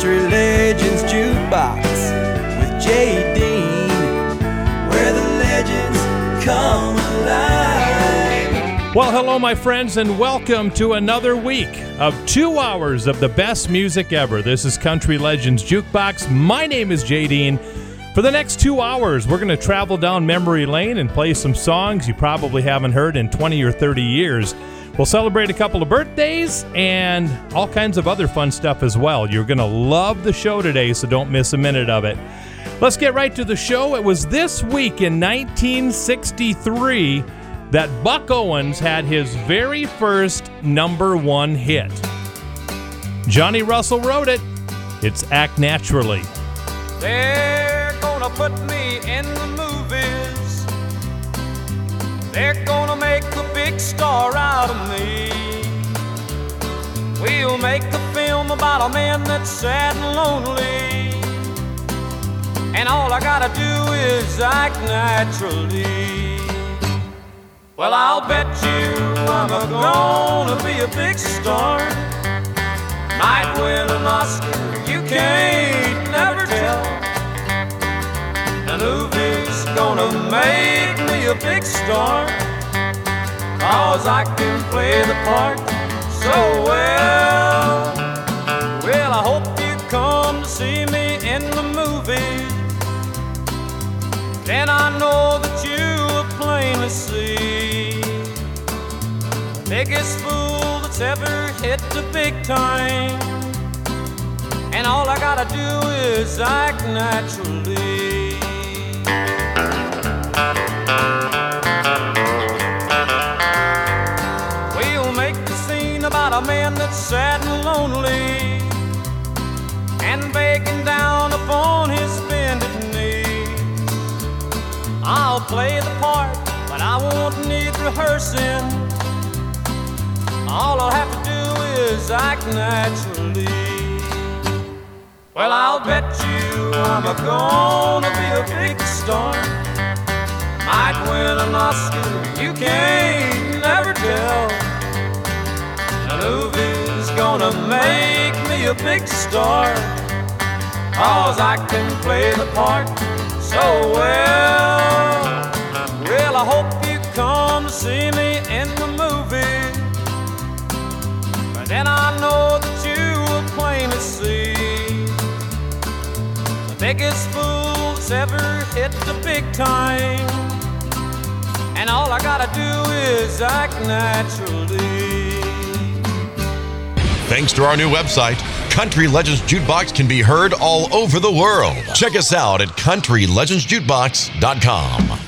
Country Legends Jukebox with Jay Dean, where the legends come alive. Well, hello, my friends, and welcome to another week of 2 hours of the best music ever. This is Country Legends Jukebox. My name is Jay Dean. For the next 2 hours, we're going to travel down memory lane and play some songs you probably haven't heard in 20 or 30 years. We'll celebrate a couple of birthdays and all kinds of other fun stuff as well. You're going to love the show today, so don't miss a minute of it. Let's get right to the show. It was this week in 1963 that Buck Owens had his very first #1 hit. Johnny Russell wrote it. It's Act Naturally. They're gonna put me in the movies. They're gonna make a big star out of me. We'll make a film about a man that's sad and lonely, and all I gotta do is act naturally. Well, I'll bet you I'm a gonna be a big star. Might win an Oscar, you can't never tell. The movie's gonna make me a big star, 'cause I can play the part so well. Well, I hope you come to see me in the movie, then I know that you will plainly see the biggest fool that's ever hit the big time, and all I gotta do is act naturally. We'll make the scene about a man that's sad and lonely, and begging down upon his bended knees. I'll play the part, but I won't need rehearsing. All I'll have to do is act naturally. Well, I'll bet you I'm a gonna be a big star. Might win an Oscar, you can't never tell. The movie's gonna make me a big star, 'cause I can play the part so well. Well, I hope you come to see me in the movie, but then I know that you will plainly see biggest fool's ever hit the big time, and all I gotta do is act naturally. Thanks to our new website, Country Legends Jukebox can be heard all over the world. Check us out at CountryLegendsJukebox.com.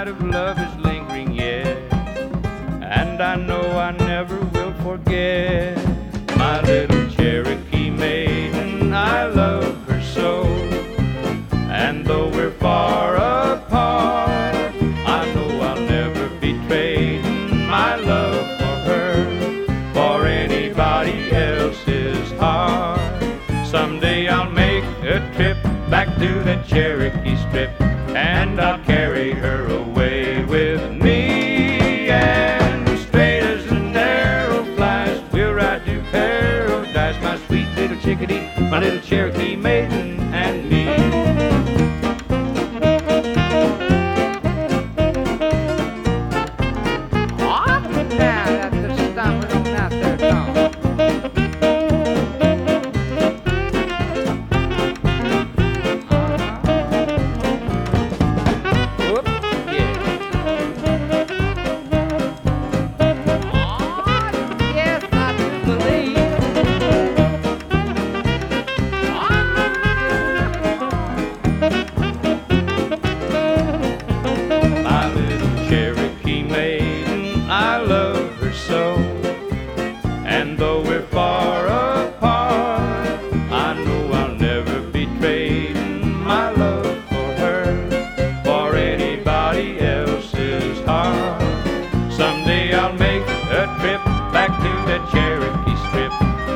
Now that's the stomach, not their tongue. though we're far apart, I know I'll never be trading my love for her for anybody else's heart. Someday I'll make a trip back to the Cherokee Strip,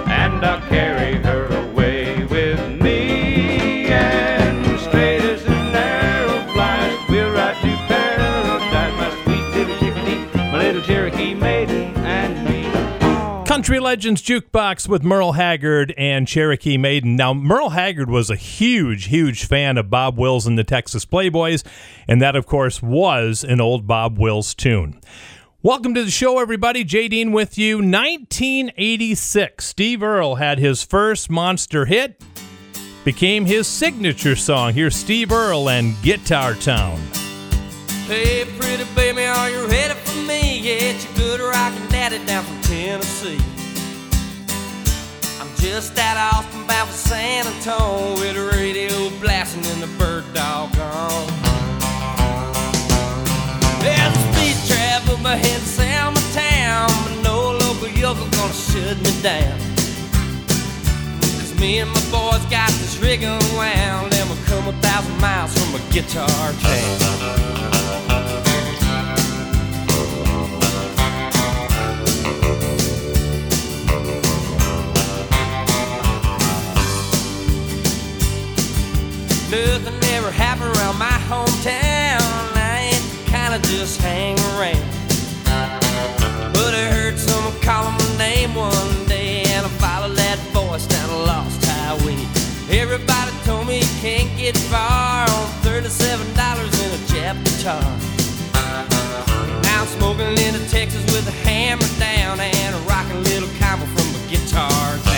and I'll carry her away with me. And straight as an arrow flies, we'll ride to paradise, my sweet little Chickadee, my little Cherokee maiden. Country Legends Jukebox with Merle Haggard and Cherokee Maiden. Now, Merle Haggard was a huge, huge fan of Bob Wills and the Texas Playboys, and that, of course, was an old Bob Wills tune. Welcome to the show, everybody. Jay Dean with you. 1986, Steve Earle had his first monster hit, became his signature song. Here's Steve Earle and Guitar Town. Hey, pretty baby, are you ready for me? Yeah, it's your good rockin' daddy down from Tennessee. I'm just out of Austin, bound for San Antonio, with the radio blasting and the bird dog gone. There's a speed trap up my head to Selma town, but no local yokel gonna shut me down. 'Cause me and my boys got this rig unwound, and we'll come 1,000 miles from a guitar town. Nothing ever happened around my hometown, I ain't kinda just hang around. But I heard someone call my name one day, and I followed that voice down a lost highway. Everybody told me you can't get far on $37 in a Jap guitar. Now I'm smoking into Texas with a hammer down, and a rockin' little combo from a guitar town.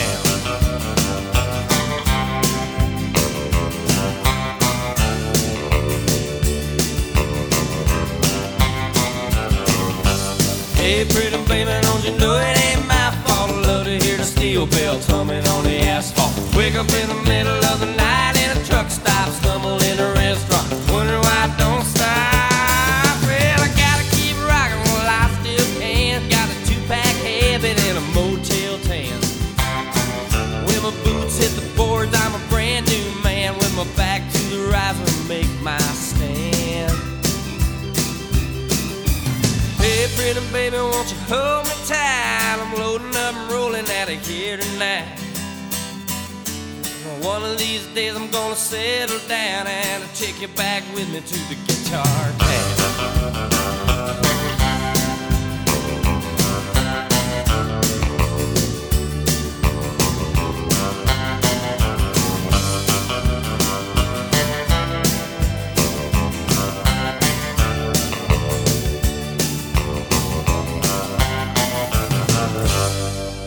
Hey, pretty baby, don't you know it ain't my fault? I love to hear the steel bells humming on the asphalt. Wake up in the middle of the night in a truck stop, stumble in a restaurant, wonder why I don't stop. Well, I gotta keep rocking while I still can. Got a two-pack habit and a Motel 10. When my boots hit the boards, I'm a brand new man. With my back to the rise, I make my stand. Hey, pretty baby, won't you hold me tight? I'm loading up and rolling out of here tonight. One of these days I'm gonna settle down, and I'll take you back with me to the guitar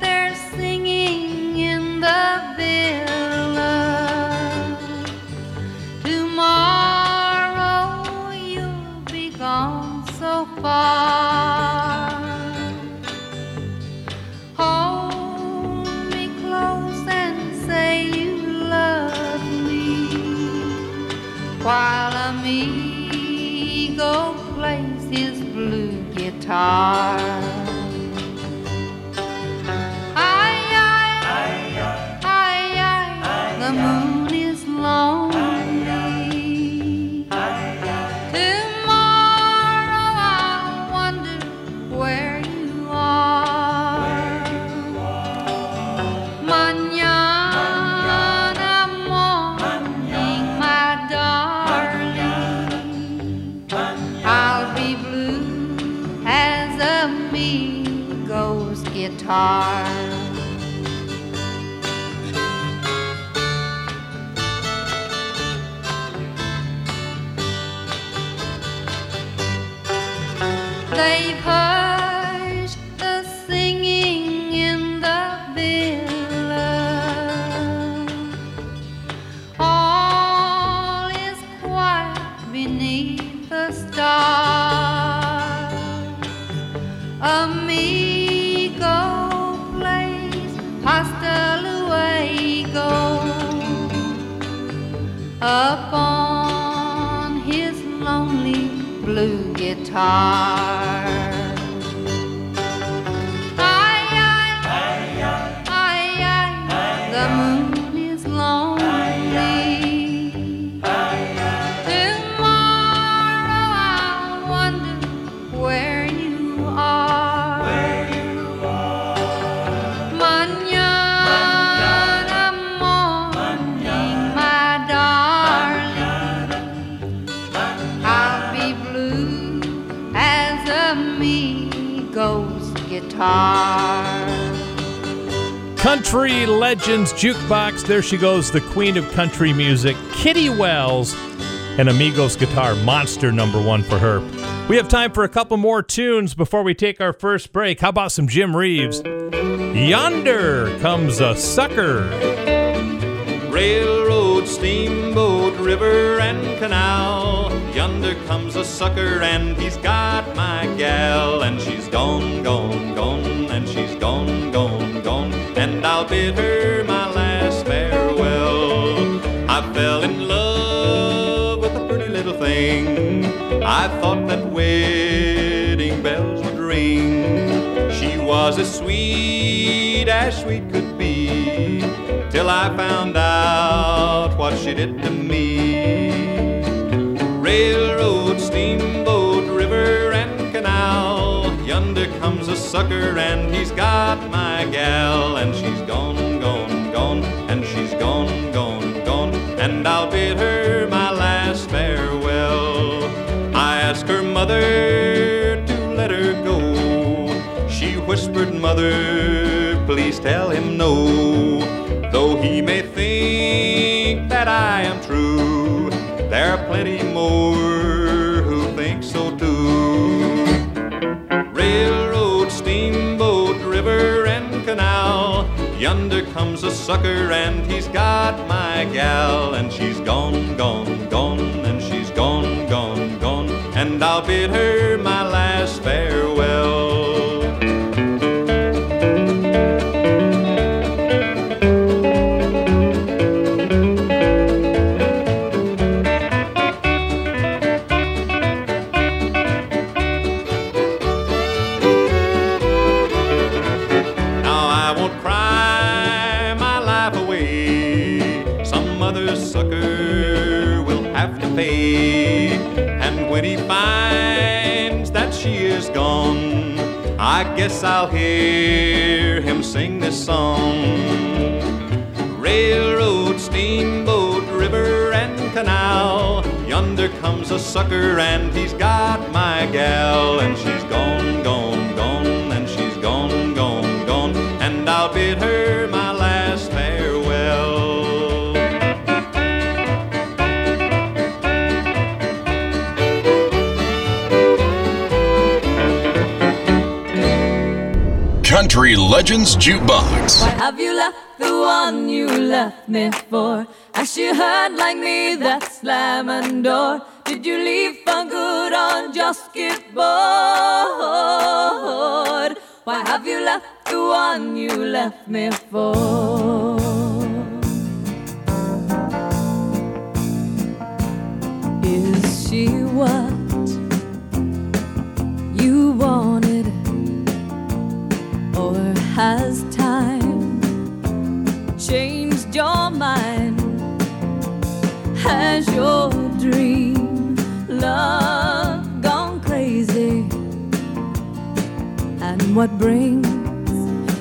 they're singing in the villa. Tomorrow you'll be gone so far. While amigo plays his blue guitar. Ay, ay, ay, ay, ay, ay, ay, the moon is lonely. Ay, ay, ay. Tomorrow I'll wonder where you are. Mañana morning, my darling. Amigo's guitar. They've hushed the singing in the villa. All is quiet beneath the stars. Amazing. go place, hostile away go. Upon his lonely blue guitar. Aye, aye, aye, aye, aye, aye, aye, the moon is lonely. Aye, aye, aye. Tomorrow I'll wonder where you are. Where you are. Mañana morning, my darling, I'll be blue as a Migos guitar. Country Legends Jukebox. There she goes, the queen of country music, Kitty Wells, and Amigos guitar, monster number one for her. We have time for a couple more tunes before we take our first break. How about some Jim Reeves? Yonder Comes a Sucker. Railroad, steamboat, river, and canal. Yonder comes a sucker, and he's got my gal. And she's gone, gone, gone, and she's gone, gone, gone. And I'll bid her my last farewell. I fell in love with a pretty little thing. I thought that wedding bells would ring. She was as sweet as sweet could be, till I found out what she did to me. Railroad, steamboat, river, and canal. Yonder comes a sucker, and he's got my gal. And she's gone, gone, gone, and she's gone, gone, gone. And I'll bid her my last farewell. I asked her mother to let her go. She whispered, "Mother, please tell him no. Though he may think that I am true, there are plenty more who think so too." Railroad, steamboat, river, and canal. Yonder comes a sucker, and he's got my gal. And she's gone, gone, gone, and she's gone, gone, gone. And I'll bid her my last farewell. And when he finds that she is gone, I guess I'll hear him sing this song. Railroad, steamboat, river, and canal. Yonder comes a sucker, and he's got my gal. And she's gone, gone, gone, and she's gone, gone, gone. And I'll bid her my last farewell. Country Legends Jukebox. Why have you left the one you left me for? Has she heard like me that slamming door? Did you leave for good or just get bored? Why have you left the one you left me for? Is she what you wanted? Or has time changed your mind? Has your dream love gone crazy? And what brings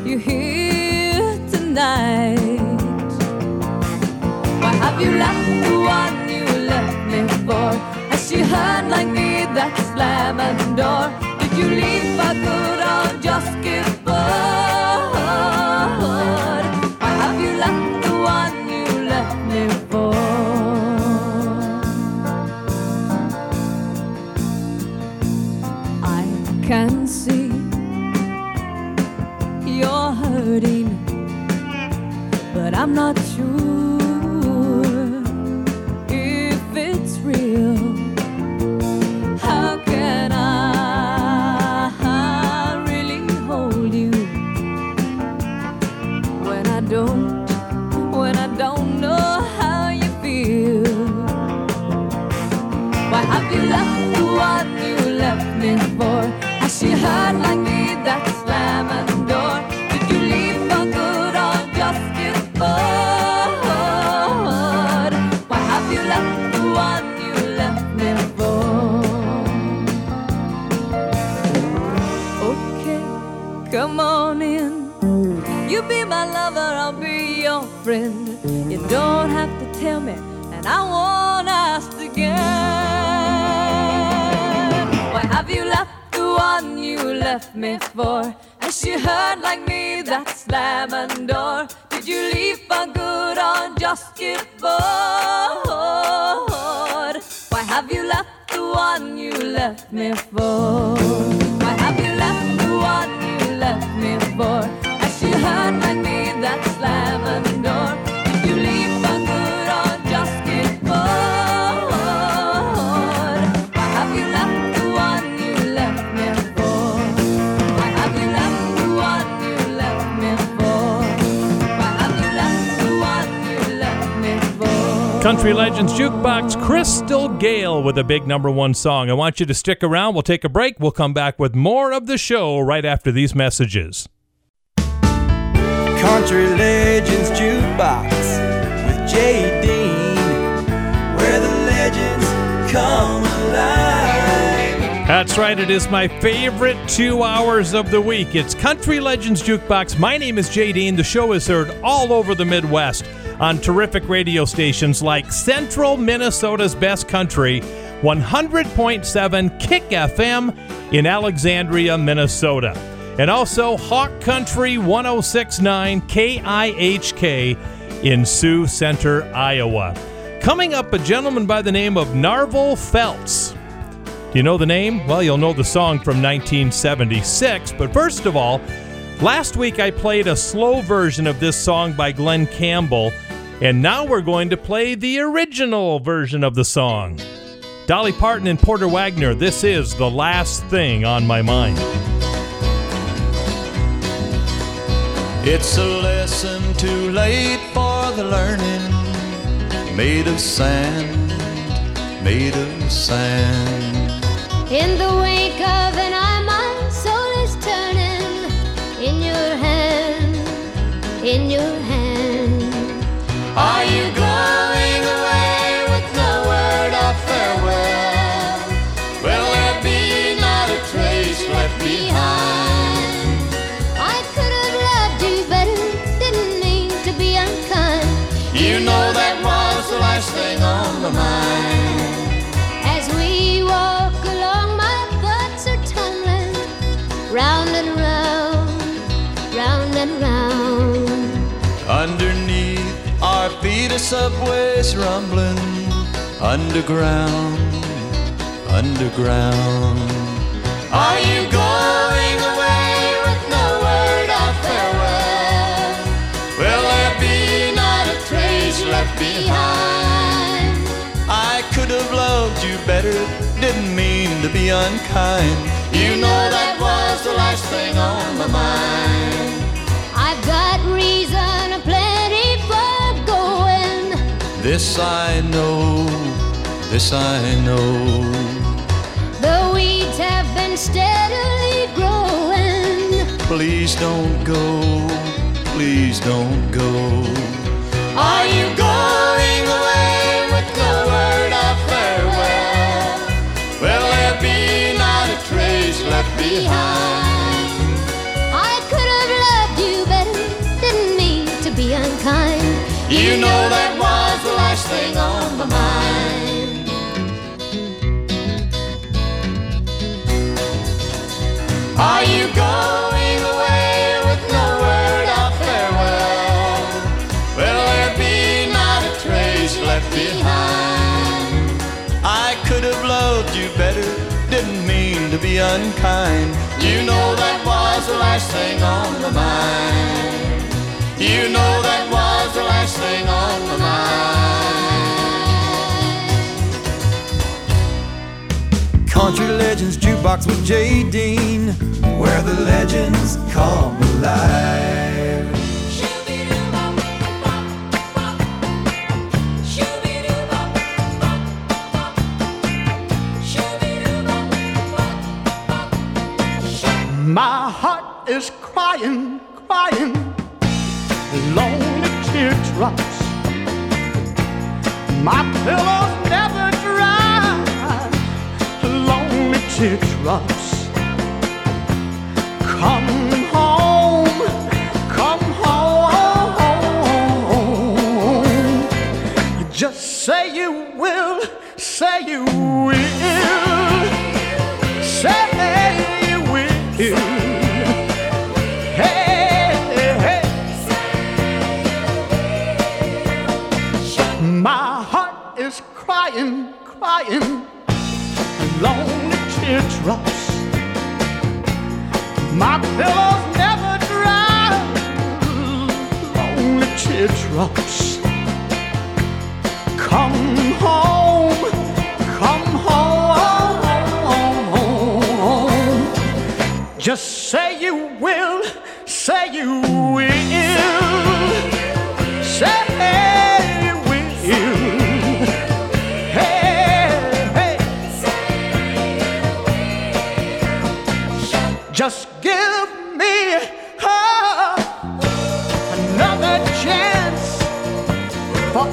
you here tonight? Why have you left the one you left me for? Has she heard like me that slam and door? Did you leave for good or just give? Why have you left the one you left me for? I can see you're hurting, but I'm not sure if it's real. How can I really hold you come on in. You be my lover, I'll be your friend. You don't have to tell me, and I won't ask again. Why have you left the one you left me for? Has she heard like me that slamming door? Did you leave for good or just get bored? Why have you left the one you left me for? Why have you left the one you left me for? She heard like me that slamming door. Did you leave for good or just get bored? Why have you left the one you left me for? Why have you left the one you left me for? Why have you left the one you left me for? Country Legends Jukebox, Crystal Gayle with a big #1 song. I want you to stick around. We'll take a break. We'll come back with more of the show right after these messages. Country Legends Jukebox with Jay Dean, where the legends come alive. That's right, it is my favorite 2 hours of the week. It's Country Legends Jukebox. My name is Jay Dean. The show is heard all over the Midwest on terrific radio stations like Central Minnesota's Best Country, 100.7 Kick FM in Alexandria, Minnesota. And also Hawk Country 106.9 KIHK in Sioux Center, Iowa. Coming up, a gentleman by the name of Narvel Felts. Do you know the name? Well, you'll know the song from 1976. But first of all, last week I played a slow version of this song by Glenn Campbell. And now we're going to play the original version of the song. Dolly Parton and Porter Wagner, this is The Last Thing on My Mind. It's a lesson too late for the learning, made of sand, made of sand. In the wake of an eye my soul is turning, in your hand, in your hand. Are you going away with no word of farewell? Will there be not a trace left behind? You know that was the last thing on my mind. As we walk along, my thoughts are tumbling round and round, round and round. Underneath our feet a subway's rumbling, underground, underground. Are you going away with no word of farewell? Will there be left behind? I could have loved you better, didn't mean to be unkind. You know that was the last thing on my mind. I've got reason aplenty for going. This I know, this I know. The weeds have been steadily growing. Please don't go, please don't go. Are you going away with no word of farewell? Will there be not a trace left behind? I could have loved you better, didn't mean to be unkind. You know that was the last thing on my mind. Are you going away with no word of farewell? Behind. I could have loved you better, didn't mean to be unkind. You know that was the last thing on my mind. You know that was the last thing on my mind. Country Legends Jukebox with Jay Dean, where the legends come alive. My heart is crying, crying, lonely teardrops. My pillow's never dry, lonely teardrops. Come home. Say you will. Say you will. Hey, hey. My heart is crying, crying, lonely teardrops. My pillow's never dry, lonely teardrops. Come home, come home. Just say you will, say you will. Say you will. Hey, hey. Just give me another chance, for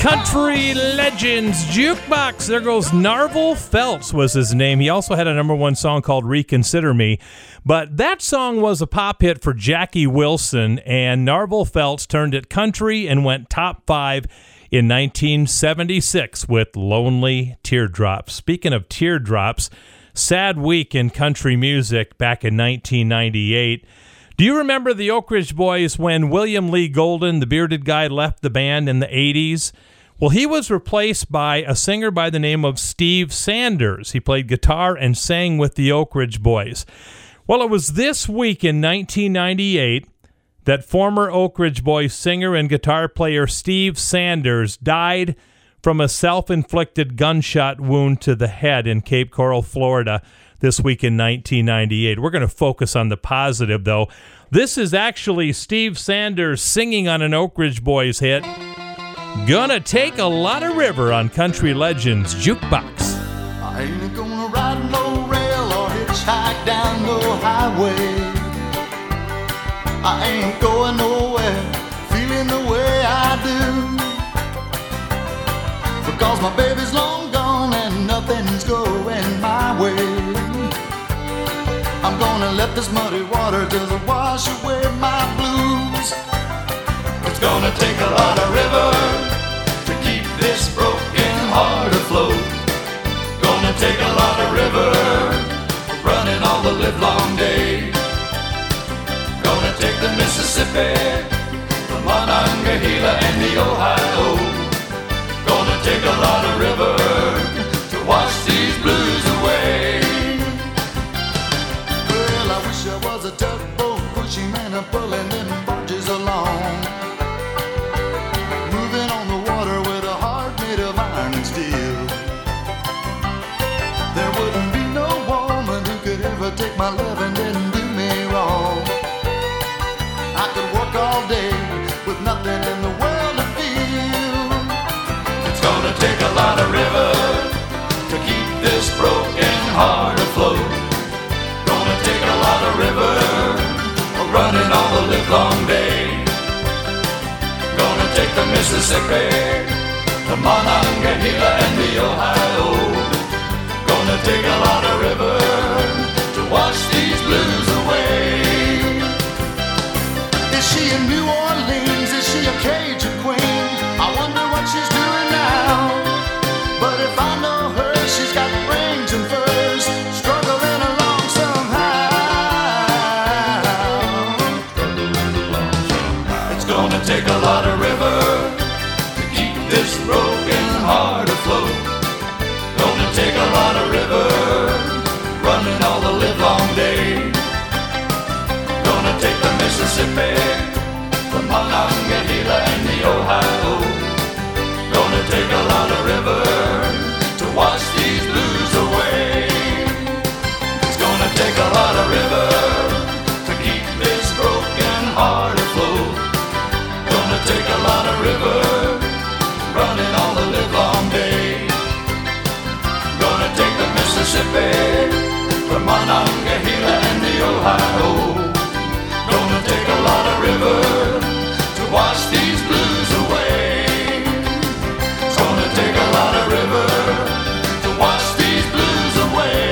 Country Legends Jukebox. There goes Narvel Felts was his name. He also had a number one song called Reconsider Me. But that song was a pop hit for Jackie Wilson, and Narvel Felts turned it country and went top five in 1976 with Lonely Teardrops. Speaking of teardrops, sad week in country music back in 1998. Do you remember the Oak Ridge Boys when William Lee Golden, the bearded guy, left the band in the 80s? Well, he was replaced by a singer by the name of Steve Sanders. He played guitar and sang with the Oak Ridge Boys. Well, it was this week in 1998 that former Oak Ridge Boys singer and guitar player Steve Sanders died from a self-inflicted gunshot wound to the head in Cape Coral, Florida, this week in 1998. We're going to focus on the positive, though. This is actually Steve Sanders singing on an Oak Ridge Boys hit. Gonna take a lot of river on Country Legends Jukebox. I ain't gonna ride no rail or hitchhike down no highway. I ain't going nowhere feeling the way I do, because my baby's long gone and nothing's going my way. I'm gonna let this muddy water just wash away my blues. It's gonna take a lot of river to keep this broken heart afloat. Gonna take a lot of river, running all the livelong day. Gonna take the Mississippi, the Monongahela and the Ohio. Gonna take a lot of river to wash these blues away. Well, I wish I was a tugboat pushing and a pulling them barges along. Take my love and didn't do me wrong. I could work all day with nothing in the world to feel. It's gonna take a lot of river to keep this broken heart afloat. Gonna take a lot of river, running all the livelong day. Gonna take the Mississippi, the Monongahela and the Ohio. Gonna take a lot of river, wash these blues away. Is she in New Orleans? Is she a Cajun queen? I wonder what she's doing now. But if I know her, she's got brains and furs, struggling along somehow. It's gonna take a lot of river to keep this road all the livelong day. Gonna take the Mississippi, the Monongahela and the Ohio. Gonna take a lot of river to wash these blues away. It's gonna take a lot of river to keep this broken heart afloat. Gonna take a lot of river running all the livelong day. Gonna take the Mississippi, the Monongahela and the Ohio. Gonna take a lot of river to wash these blues away. It's gonna take a lot of river to wash these blues away.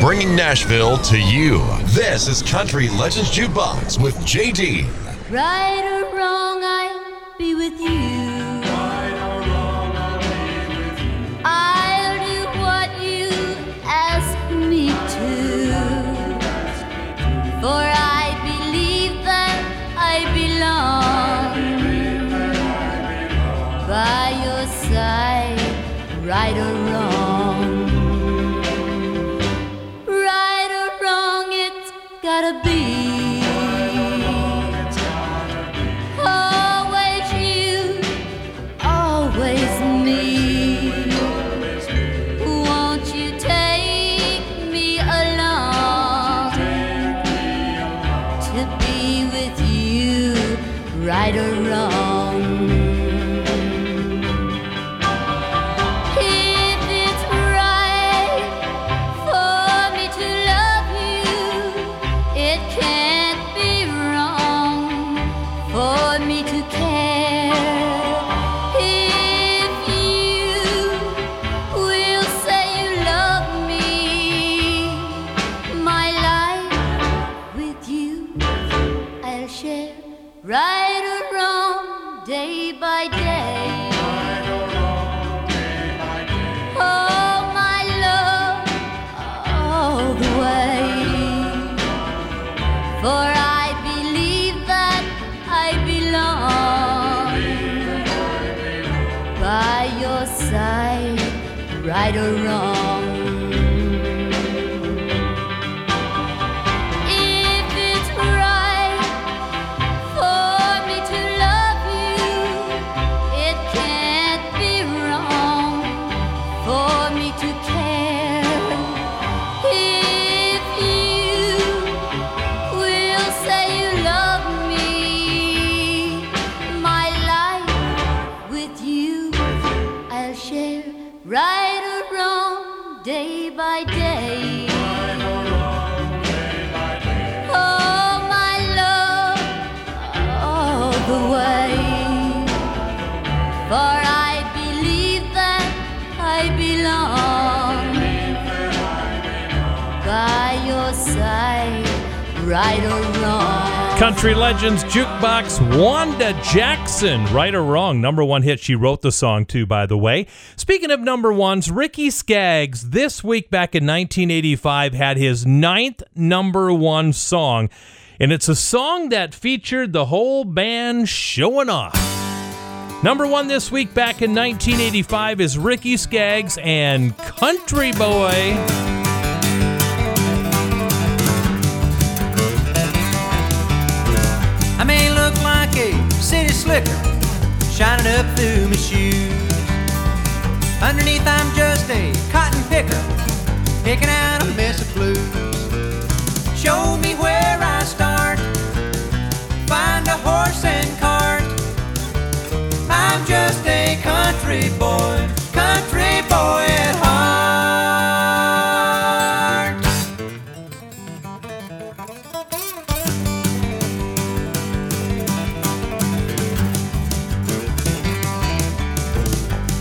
Bringing Nashville to you, this is Country Legends Jukebox with Jay Dean. Right or wrong, I'll be with you. Right or wrong, I'll be with you. I'll do what you ask me to, for I believe that I belong by your side, right or wrong. Right or wrong, it's gotta be. Right or wrong, if it's right for me to love you, it can't be wrong for me to care. If you will say you love me, my life with you I'll share. Right by day, right or wrong, day by day. Oh, my love, all the way. For I believe that I belong by your side, right or wrong. Country Legends Jukebox, Wanda Jackson, Right or Wrong, number one hit. She wrote the song, too, by the way. Speaking of number ones, Ricky Skaggs, this week back in 1985, had his 9th number one song, and it's a song that featured the whole band showing off. Number one this week back in 1985 is Ricky Skaggs and Country Boy. I may look like a city slicker shining up through my shoes. Underneath I'm just a cotton picker picking out a mess of blues. Show me where I start, find a horse and cart. I'm just a country boy at heart.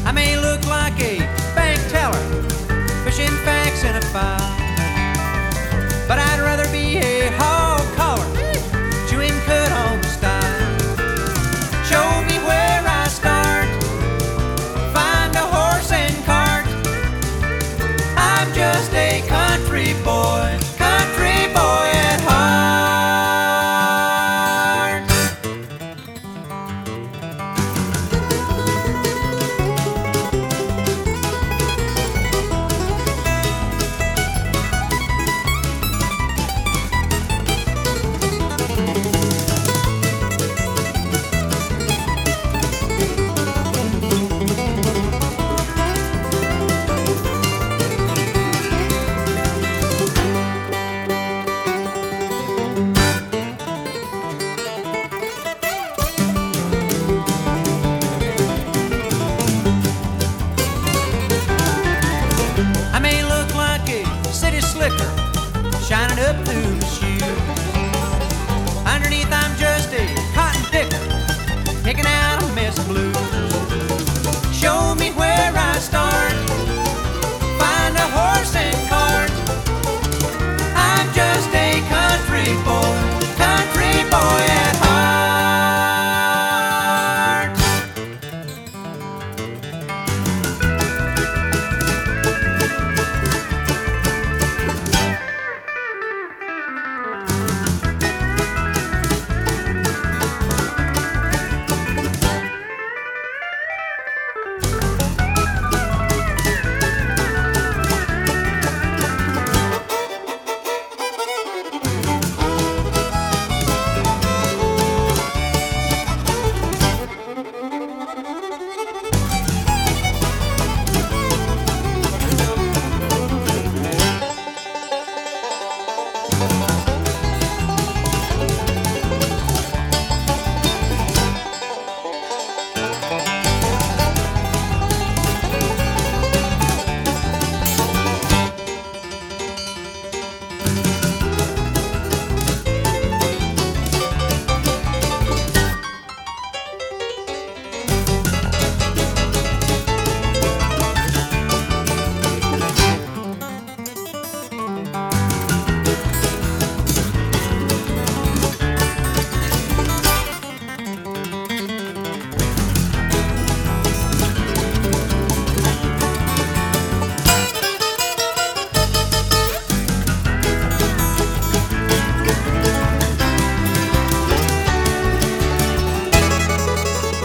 I may look like a bank teller, fishing facts in a file, but I'd rather be a hog collar, chewing cut on style. Show me where I start, find a horse and cart. I'm just a country boy at heart. shining up through my shoe. Underneath I'm just a cotton picker, picking out a mess of blues. Show me where I start, find a horse and cart. I'm just a country boy at heart.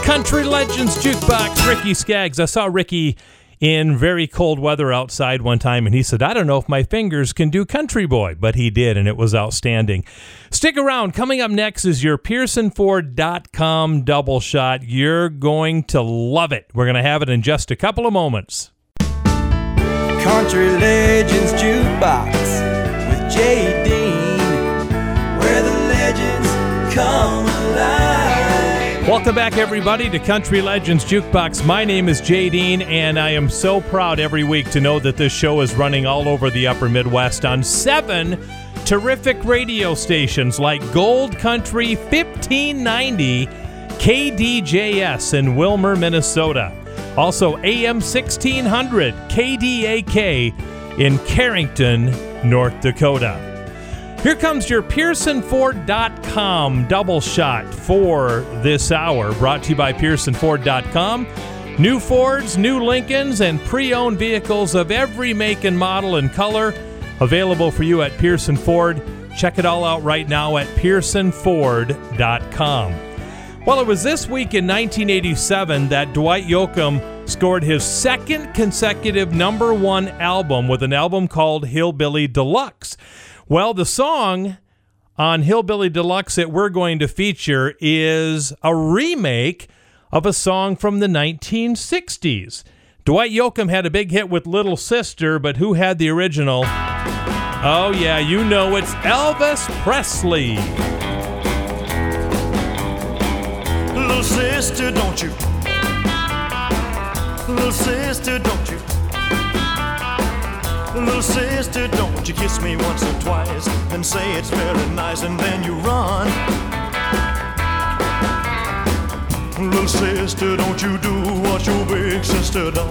Country Legends Jukebox, Ricky Skaggs. I saw Ricky in very cold weather outside one time, and he said, I don't know if my fingers can do Country Boy, but he did, and it was outstanding. Stick around. Coming up next is your PearsonFord.com double shot. You're going to love it. We're going to have it in just a couple of moments. Country Legends Jukebox with Jay Dean, where the legends come alive. Welcome back, everybody, to Country Legends Jukebox. My name is Jay Dean, and I am so proud every week to know that this show is running all over the Upper Midwest on 7 terrific radio stations like Gold Country 1590, KDJS in Wilmer, Minnesota. Also, AM 1600, KDAK in Carrington, North Dakota. Here comes your PearsonFord.com double shot for this hour, brought to you by PearsonFord.com. New Fords, new Lincolns, and pre-owned vehicles of every make and model and color available for you at Pearson Ford. Check it all out right now at PearsonFord.com. Well, it was this week in 1987 that Dwight Yoakam scored his second consecutive number one album with an album called Hillbilly Deluxe. Well, the song on Hillbilly Deluxe that we're going to feature is a remake of a song from the 1960s. Dwight Yoakam had a big hit with Little Sister, but who had the original? Oh, yeah, you know, it's Elvis Presley. Little sister, don't you? Little sister, don't you? Little sister, don't you kiss me once or twice and say it's very nice and then you run. Little sister, don't you do what your big sister done.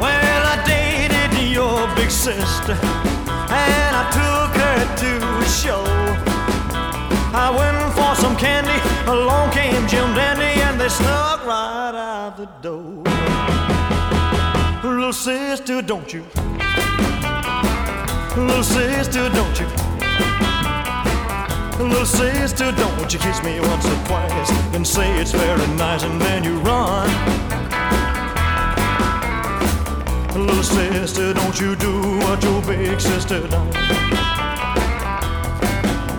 Well, I dated your big sister and I took her to a show. I went for some candy, along came Jim Dandy and they snuck right out the door. Little sister, don't you? Little sister, don't you? Little sister, don't you kiss me once or twice and say it's very nice and then you run. Little sister, don't you do what your big sister done.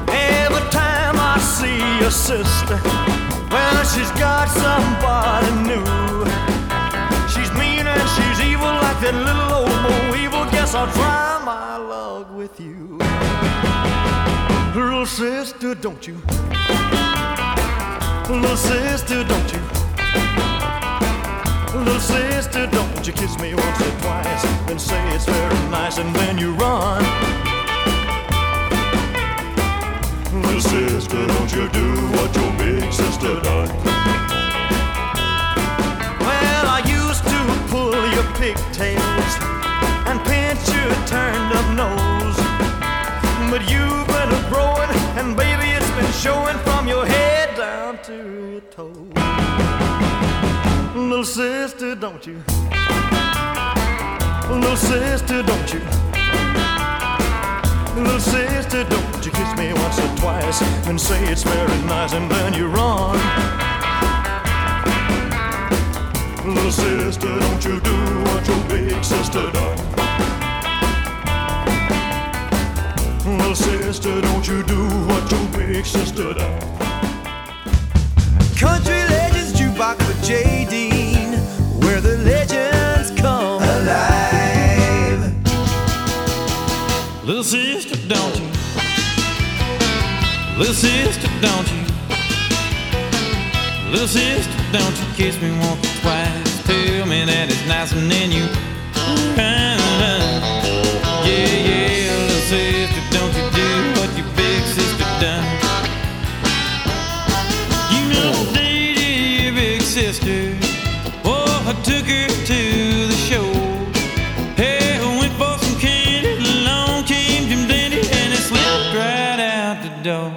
Every time I see your sister, well, she's got somebody new. She's evil like that little old Bo Evil. Guess I'll try my luck with you. Little sister, don't you? Little sister, don't you? Little Little sister, don't you kiss me once or twice, then say it's very nice and then you run. Little sister, don't you do what your big sister done. Well, I used to pull your pigtails and pinch your turned up nose, but you've been a growing and baby it's been showing from your head down to your toes. Little sister, don't you? Little sister, don't you? Little sister, don't you kiss me once or twice and say it's very nice and then you run. Little sister, don't you do what your big sister done. Little sister, don't you do what your big sister done. Country Legends Jukebox with Jay Dean, where the legends come alive. Little sister, don't you? Little sister, don't you? Little sister, don't you kiss me once or twice? Tell me that it's nice and then you run, run. Yeah, yeah, little sister, don't you do what your big sister done. You know, dated your big sister. Oh, I took her to the show. Hey, I went for some candy. Along came Jim Dandy and it slipped right out the door.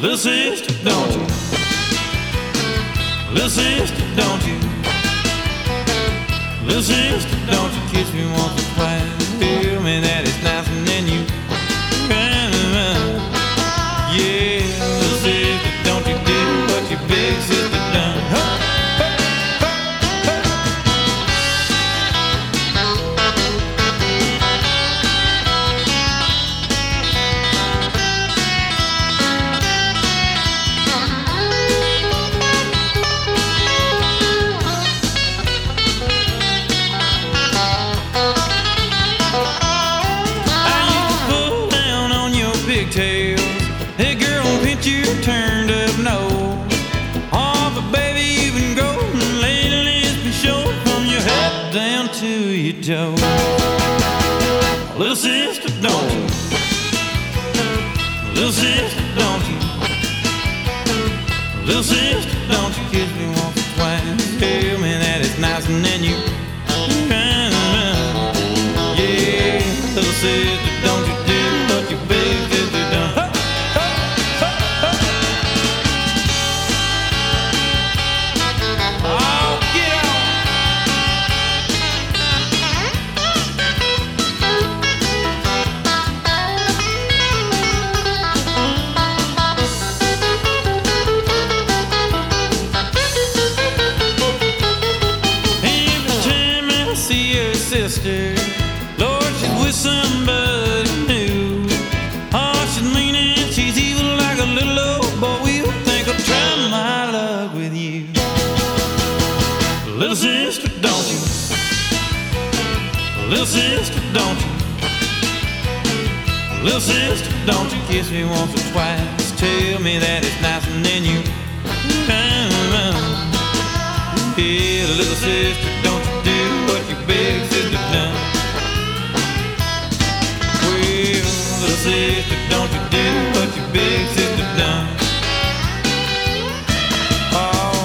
Little sister, don't you? Little sister, don't you? Little sister, don't you kiss me once or twice? Feel me that it's nice and then you run, run. Yeah, little sister, don't you do what your big sister done? Huh? Hey, little sister, don't you? Little sister, don't you? Little sister, don't you kiss me once or twice? Tell me that it's nice and then you run, run. Yeah, little sister, don't you do what your big sister done? Hey, hey, hey, hey. Oh, get out! Lord, she's with somebody new. Oh, she's mean and she's evil like a little old boy. We'll think I'll try my luck with you. Little sister, don't you? Little sister, don't you? Little sister, don't you kiss me once or twice? Tell me that it's nice and then you run, run. Yeah, little sister, don't you do what your big sister done. Well, little sister, don't you do what your big sister done. Oh,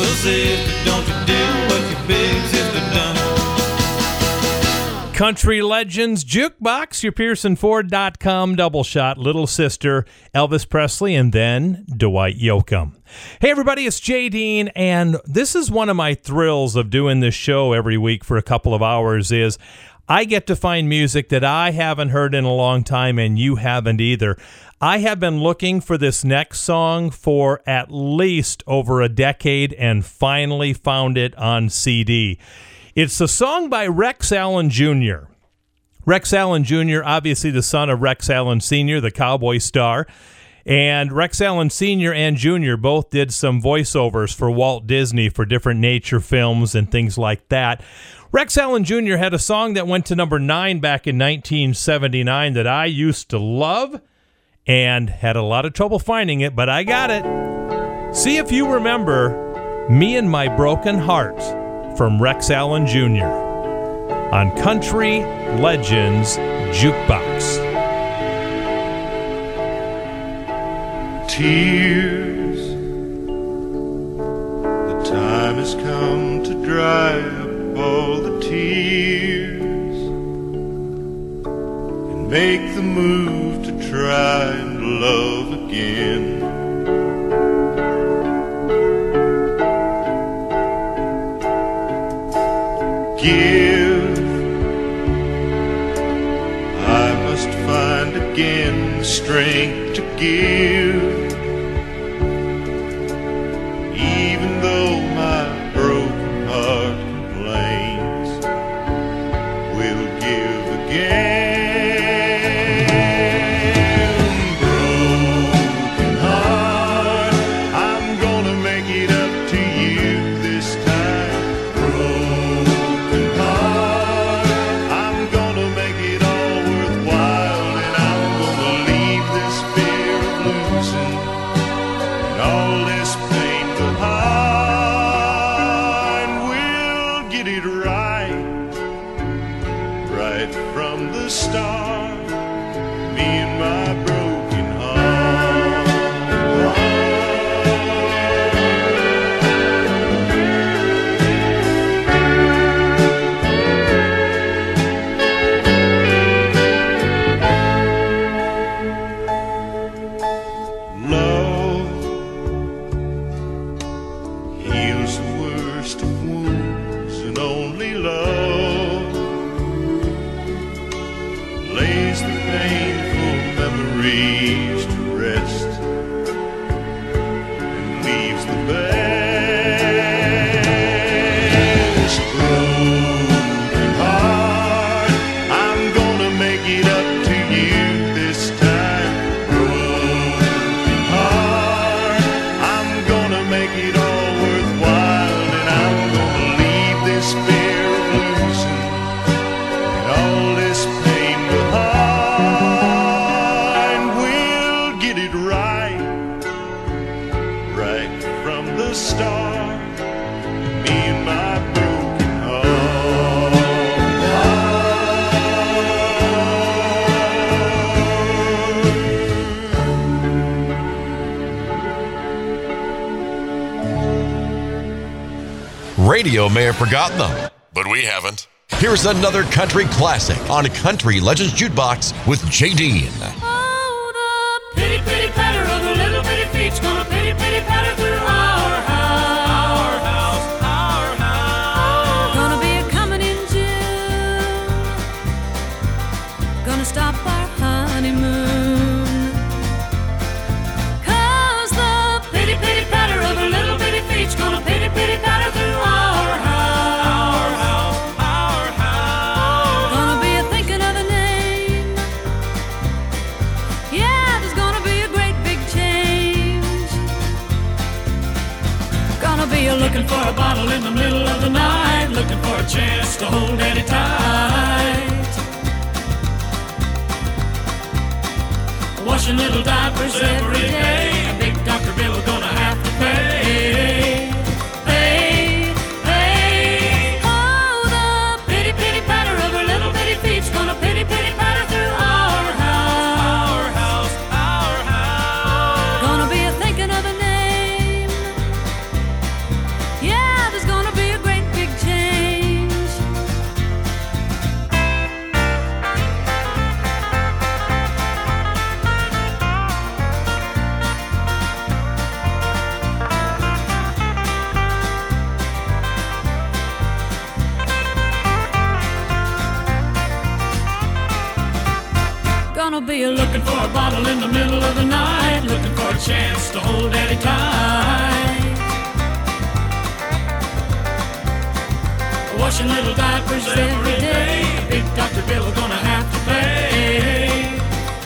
little sister, don't you do what your big sister done. Country Legends Jukebox, your PearsonFord.com double shot. Little sister, Elvis Presley, and then Dwight Yoakam. Hey everybody, it's Jay Dean, and this is one of my thrills of doing this show every week for a couple of hours is I get to find music that I haven't heard in a long time and you haven't either. I have been looking for this next song for at least over a decade and finally found it on CD. It's a song by Rex Allen Jr. Rex Allen Jr., obviously the son of Rex Allen Sr., the cowboy star. And Rex Allen Sr. and Jr. both did some voiceovers for Walt Disney for different nature films and things like that. Rex Allen Jr. had a song that went to number 9 back in 1979 that I used to love and had a lot of trouble finding it, but I got it. See if you remember Me and My Broken Heart from Rex Allen Jr. on Country Legends Jukebox. Tears, the time has come to dry up all the tears and make the move to try and love again. Give, I must find again the strength to give, even though my broken heart complains, will give again. Radio may have forgotten them, but we haven't. Here's another country classic on Country Legends Jukebox with Jay Dean. Oh, the pitty, pitty, patter of the little bitty feet's gonna pitty, pitty, patter through our house. Our house, our house. Oh, gonna be a-comin' in June. Gonna stop our honeymoon. Cause the pitty, pitty, patter of the little bitty feet's gonna pitty, pitty, patter through our house. Looking for a bottle in the middle of the night, looking for a chance to hold Daddy tight. Washing little diapers every day, a big Dr. Bill is gonna have to pay. Hey, hey, oh, the pitty, pitty patter of her little bitty feet's gonna pitty, pitty patter through our house. Our house, our house. Gonna be a thinking of a name. You're looking for a bottle in the middle of the night, looking for a chance to hold Daddy tight. Washing little diapers every day, a big Dr. Bill is gonna have to pay.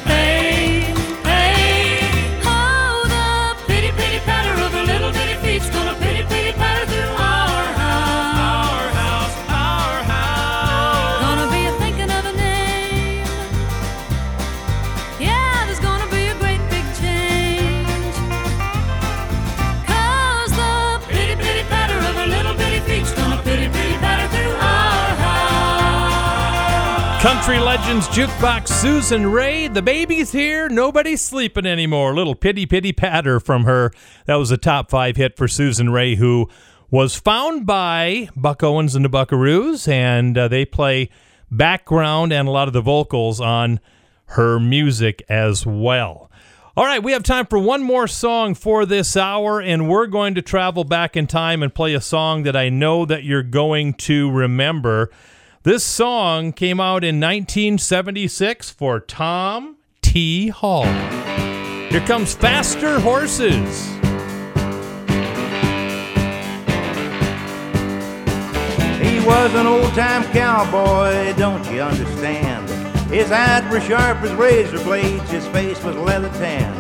Hey, hey, oh, the pitty, pitty patter of her little bitty feet's gonna pitty, pitty patter through our house. Our house, our house. Gonna be a thinking of a name. Pitty, pitty, Country Legends Jukebox, Susan Ray. The baby's here. Nobody's sleeping anymore. Little pity, pity, patter from her. That was a top five hit for Susan Ray, who was found by Buck Owens and the Buckaroos, and they play background and a lot of the vocals on her music as well. All right, we have time for one more song for this hour, and we're going to travel back in time and play a song that I know that you're going to remember. This song came out in 1976 for Tom T. Hall. Here comes Faster Horses. He was an old-time cowboy, don't you understand? His eyes were sharp as razor blades, his face was leather tan.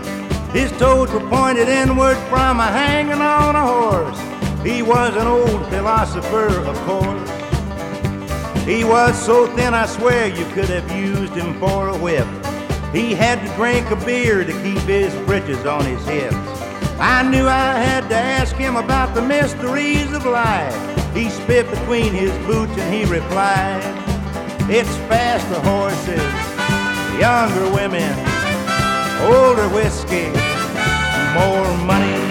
His toes were pointed inward from a hanging on a horse. He was an old philosopher, of course. He was so thin, I swear, you could have used him for a whip. He had to drink a beer to keep his britches on his hips. I knew I had to ask him about the mysteries of life. He spit between his boots and he replied, it's faster horses, younger women, older whiskey, more money.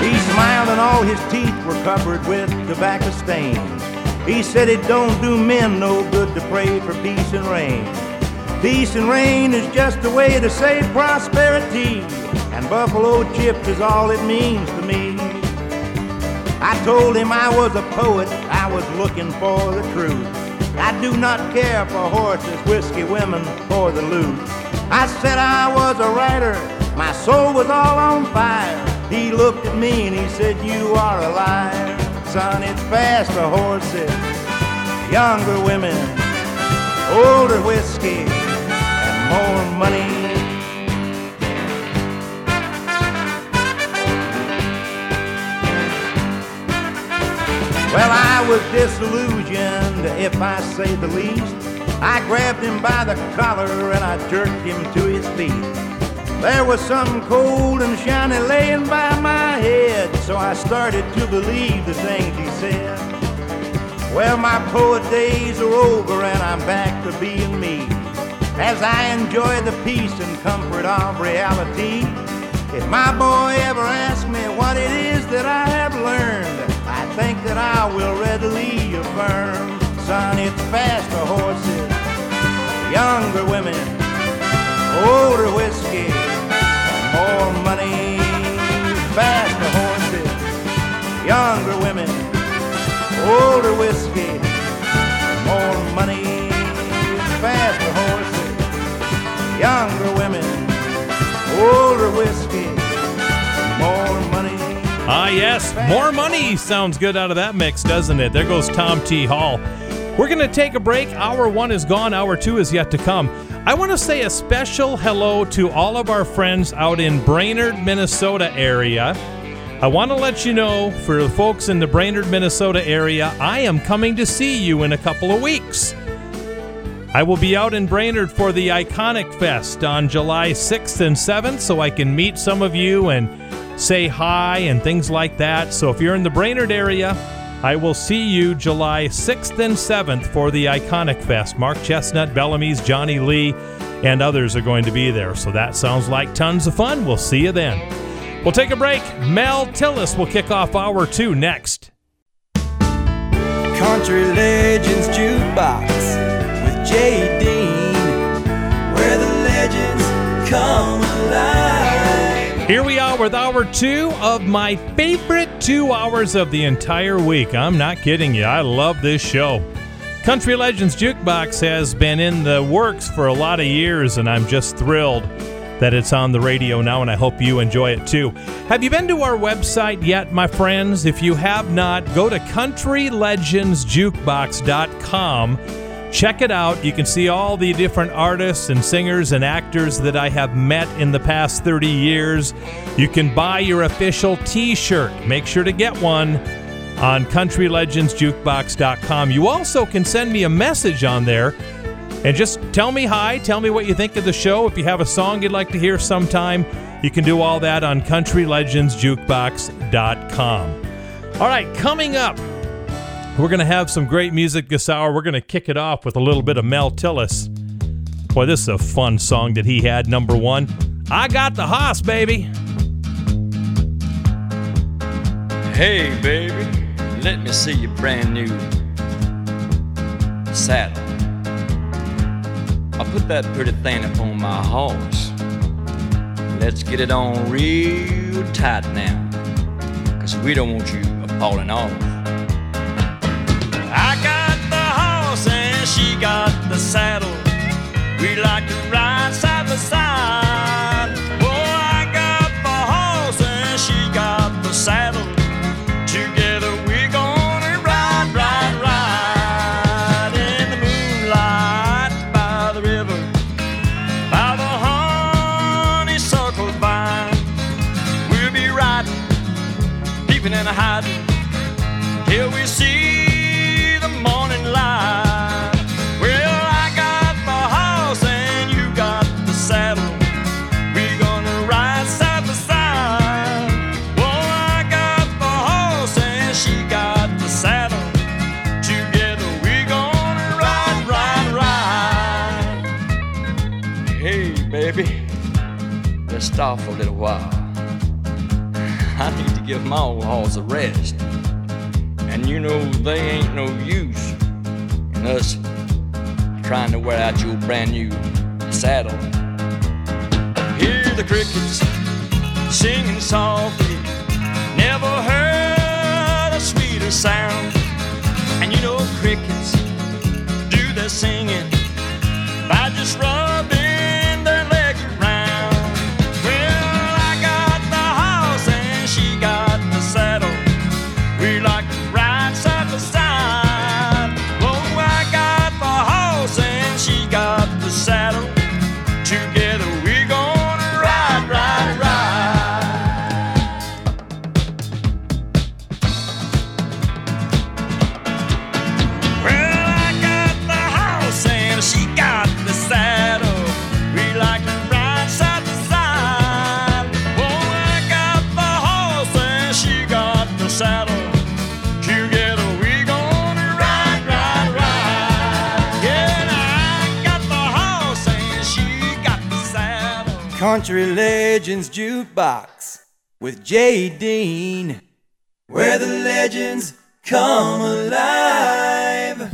He smiled and all his teeth were covered with tobacco stains. He said it don't do men no good to pray for peace and rain. Peace and rain is just a way to say prosperity, and buffalo chips is all it means to me. I told him I was a poet, I was looking for the truth. I do not care for horses, whiskey, women, or the loot. I said I was a writer, my soul was all on fire. He looked at me and he said, you are a liar. Son, it's faster horses, younger women, older whiskey, more money. Well, I was disillusioned, if I say the least. I grabbed him by the collar and I jerked him to his feet. There was something cold and shiny laying by my head, so I started to believe the things he said. Well, my poet days are over and I'm back to being me. As I enjoy the peace and comfort of reality, if my boy ever asks me what it is that I have learned, I think that I will readily affirm, son, it's faster horses, younger women, older whiskey, more money. Faster horses, younger women, older whiskey, more money. Faster horses, younger women, older whiskey, more money. Ah yes, more money sounds good out of that mix, doesn't it? There goes Tom T. Hall. We're going to take a break. Hour one is gone. Hour two is yet to come. I want to say a special hello to all of our friends out in Brainerd, Minnesota area. I want to let you know, for the folks in the Brainerd, Minnesota area, I am coming to see you in a couple of weeks. I will be out in Brainerd for the Iconic Fest on July 6th and 7th, so I can meet some of you and say hi and things like that. So if you're in the Brainerd area, I will see you July 6th and 7th for the Iconic Fest. Mark Chestnut, Bellamy's, Johnny Lee, and others are going to be there. So that sounds like tons of fun. We'll see you then. We'll take a break. Mel Tillis will kick off Hour 2 next. Country Legends Jukebox. Jay Dean, where the legends come alive. Here we are with Hour 2 of my favorite 2 hours of the entire week. I'm not kidding you. I love this show. Country Legends Jukebox has been in the works for a lot of years, and I'm just thrilled that it's on the radio now, and I hope you enjoy it too. Have you been to our website yet, my friends? If you have not, go to countrylegendsjukebox.com. Check it out. You can see all the different artists and singers and actors that I have met in the past 30 years. You can buy your official t-shirt. Make sure to get one on countrylegendsjukebox.com. You also can send me a message on there and just tell me hi. Tell me what you think of the show. If you have a song you'd like to hear sometime, You can do all that on CountryLegendsJukebox.com. All right, coming up, we're going to have some great music this hour. We're going to kick it off with a little bit of Mel Tillis. Boy, this is a fun song that he had, number one. I Got the Hoss, Baby. Hey, baby, let me see your brand new saddle. I put that pretty thing upon my horse. Let's get it on real tight now, 'cause we don't want you falling off. I got the horse and she got the saddle. We like to ride side by side. Oh, I got the horse and she got the saddle. Stop for a little while. I need to give my old horse a rest. And you know they ain't no use in us trying to wear out your brand new saddle. Hear the crickets singing softly. Never heard a sweeter sound. And you know crickets do their singing by just rubbing. Country Legends Jukebox with Jay Dean, where the legends come alive.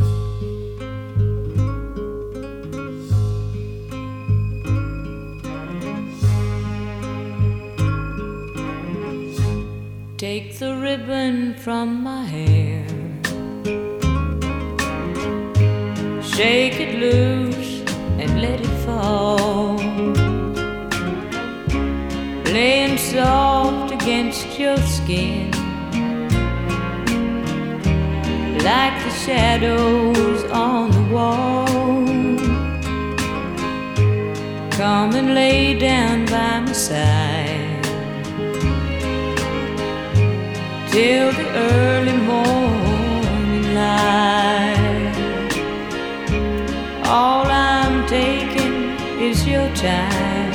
Take the ribbon from my hair, shake it loose and let it fall. Laying soft against your skin, like the shadows on the wall. Come and lay down by my side till the early morning light. All I'm taking is your time.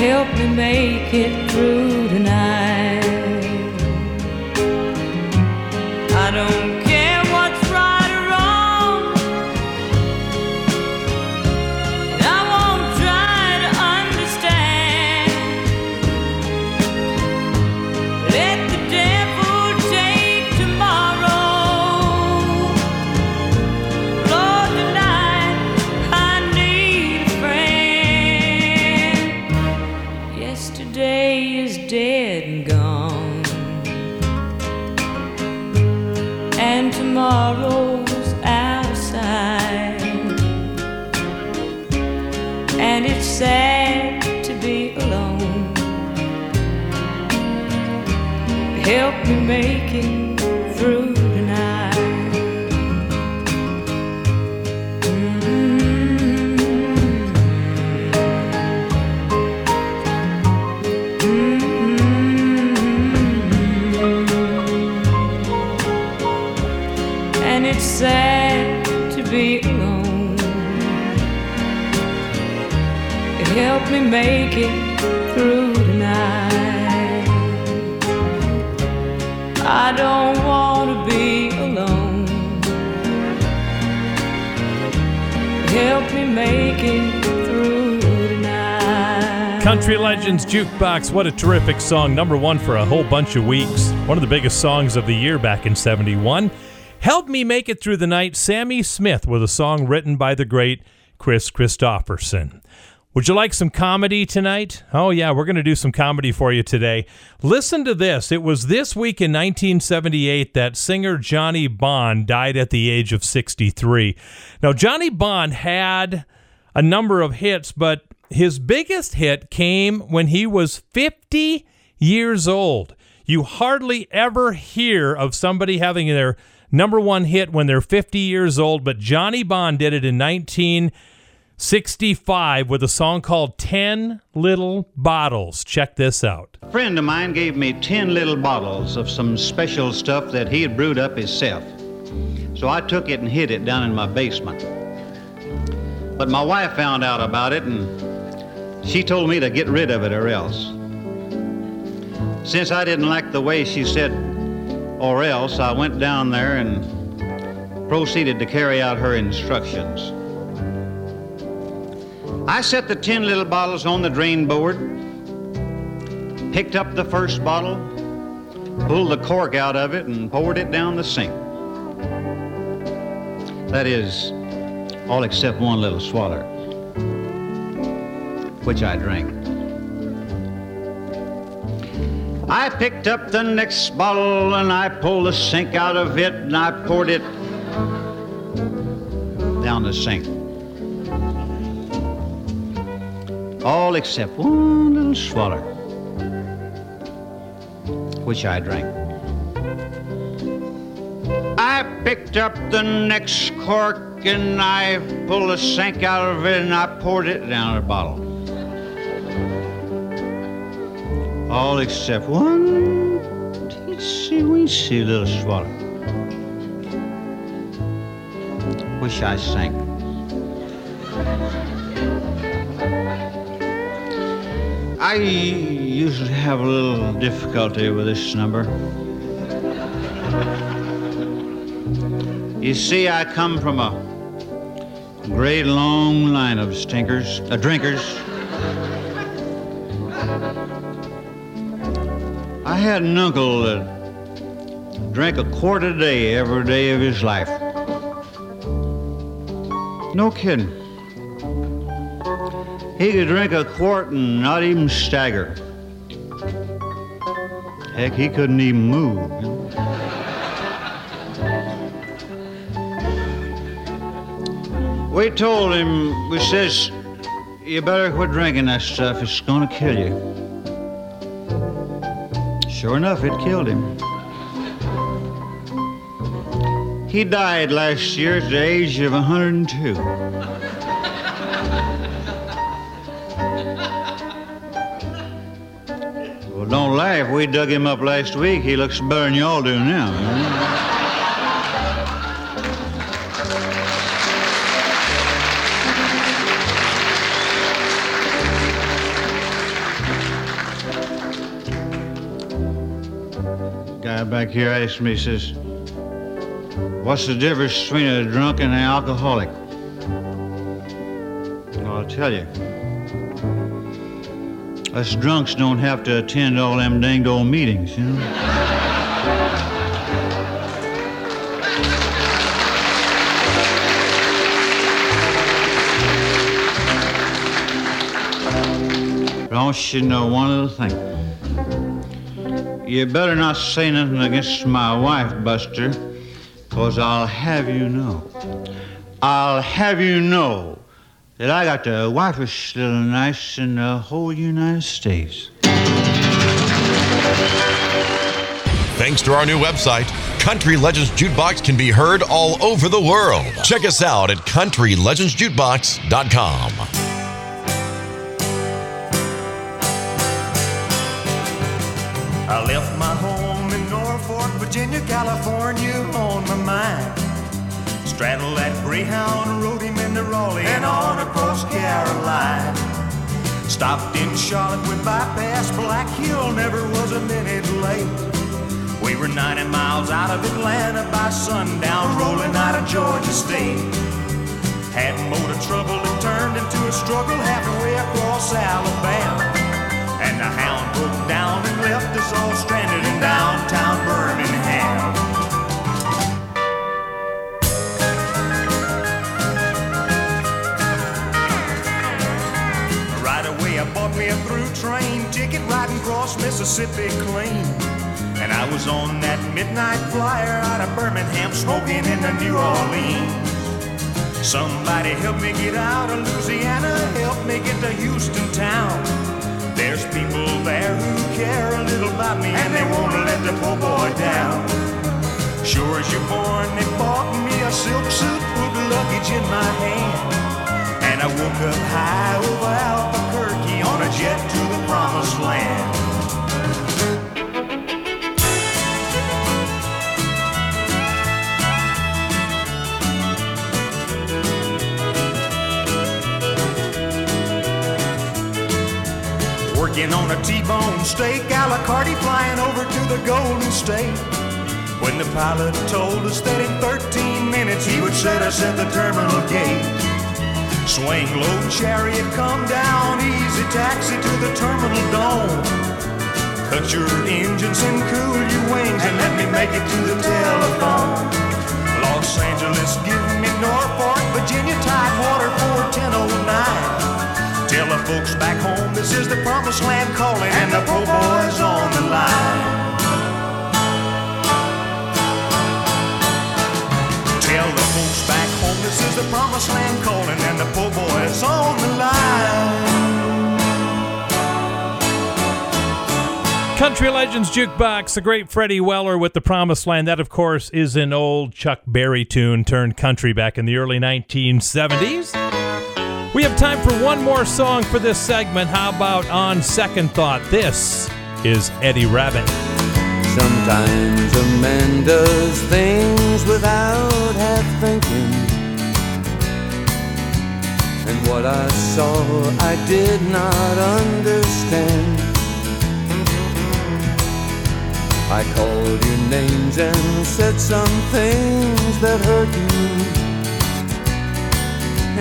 Help me make it through tonight. I don't care what's right or wrong, and I won't try to understand. Let the devil take tomorrow. Lord, tonight I need a friend. Yesterday is dead and gone, and tomorrow's out of sight, and it's sad to be alone. Help me make it through tonight. And it's sad to be alone. help me make it through tonight. I don't want to be alone. Help me make it through tonight. Country Legends Jukebox, what a terrific song. Number one for a whole bunch of weeks. One of the biggest songs of the year back in 71. Help Me Make It Through the Night, Sammy Smith, with a song written by the great Chris Christopherson. Would you like some comedy tonight? Oh, yeah, we're going to do some comedy for you today. Listen to this. It was this week in 1978 that singer Johnny Bond died at the age of 63. Now, Johnny Bond had a number of hits, but his biggest hit came when he was 50 years old. You hardly ever hear of somebody having their number one hit when they're 50 years old, but Johnny Bond did it in 1965 with a song called 10 Little Bottles. Check this out. A friend of mine gave me 10 little bottles of some special stuff that he had brewed up himself. So I took it and hid it down in my basement. But my wife found out about it, and she told me to get rid of it or else. Since I didn't like the way she said or else, I went down there and proceeded to carry out her instructions. I set the 10 little bottles on the drain board, picked up the first bottle, pulled the cork out of it, and poured it down the sink. That is, all except one little swaller, which I drank. I picked up the next bottle, and I pulled the sink out of it, and I poured it down the sink. All except one little swallow, which I drank. I picked up the next cork, and I pulled the sink out of it, and I poured it down the bottle. All except one teensy-weensy little swallow, which I sank. I usually have a little difficulty with this number. You see, I come from a great long line of drinkers. I had an uncle that drank a quart a day every day of his life. No kidding. He could drink a quart and not even stagger. Heck, he couldn't even move. We told him, we says, you better quit drinking that stuff, it's gonna kill you. Sure enough, it killed him. He died last year at the age of 102. Well, don't laugh. We dug him up last week. He looks better than y'all do now. Huh? Back here asked me, says, what's the difference between a drunk and an alcoholic? Well, I'll tell you. Us drunks don't have to attend all them dang old meetings, you know? But I want you to know one little thing. You better not say nothing against my wife, Buster, 'cause I'll have you know that I got the wifest little nice in the whole United States. Thanks to our new website, Country Legends Jukebox can be heard all over the world. Check us out at CountryLegendsJukebox.com. I left my home in Norfolk, Virginia, California on my mind. Straddled that Greyhound, rode him into Raleigh and on across Caroline. Stopped in Charlotte, went by past Black Hill, never was a minute late. We were 90 miles out of Atlanta by sundown, rolling out of Georgia State. Had motor trouble, it turned into a struggle halfway across Alabama. And the hound broke down and left us all stranded in downtown Birmingham. A through train ticket riding across Mississippi clean, and I was on that midnight flyer out of Birmingham smoking into New Orleans. Somebody help me get out of Louisiana, help me get to Houston town. There's people there who care a little about me, and they won't let the poor boy down. Sure as you're born, they bought me a silk suit with luggage in my hand. I woke up high over Albuquerque on a jet to the promised land. Working on a T-bone steak, a la carte, flying over to the Golden State. When the pilot told us that in 13 minutes he would set us at the terminal gate. Swing low chariot, come down easy taxi to the terminal dome. Cut your engines and cool your wings and let me make it to the telephone. Los Angeles, give me Norfolk, Virginia, Tidewater, 41009. Tell the folks back home this is the promised land calling, and the poor boy's on the line. Tell the folks back home this is the promised land calling, and the poor boy is on the line. Country Legends Jukebox, the great Freddie Weller with The Promised Land. That, of course, is an old Chuck Berry tune turned country back in the early 1970s. We have time for one more song for this segment. How about On Second Thought? This is Eddie Rabbit. Sometimes a man does things without half thinking, and what I saw I did not understand. I called you names and said some things that hurt you,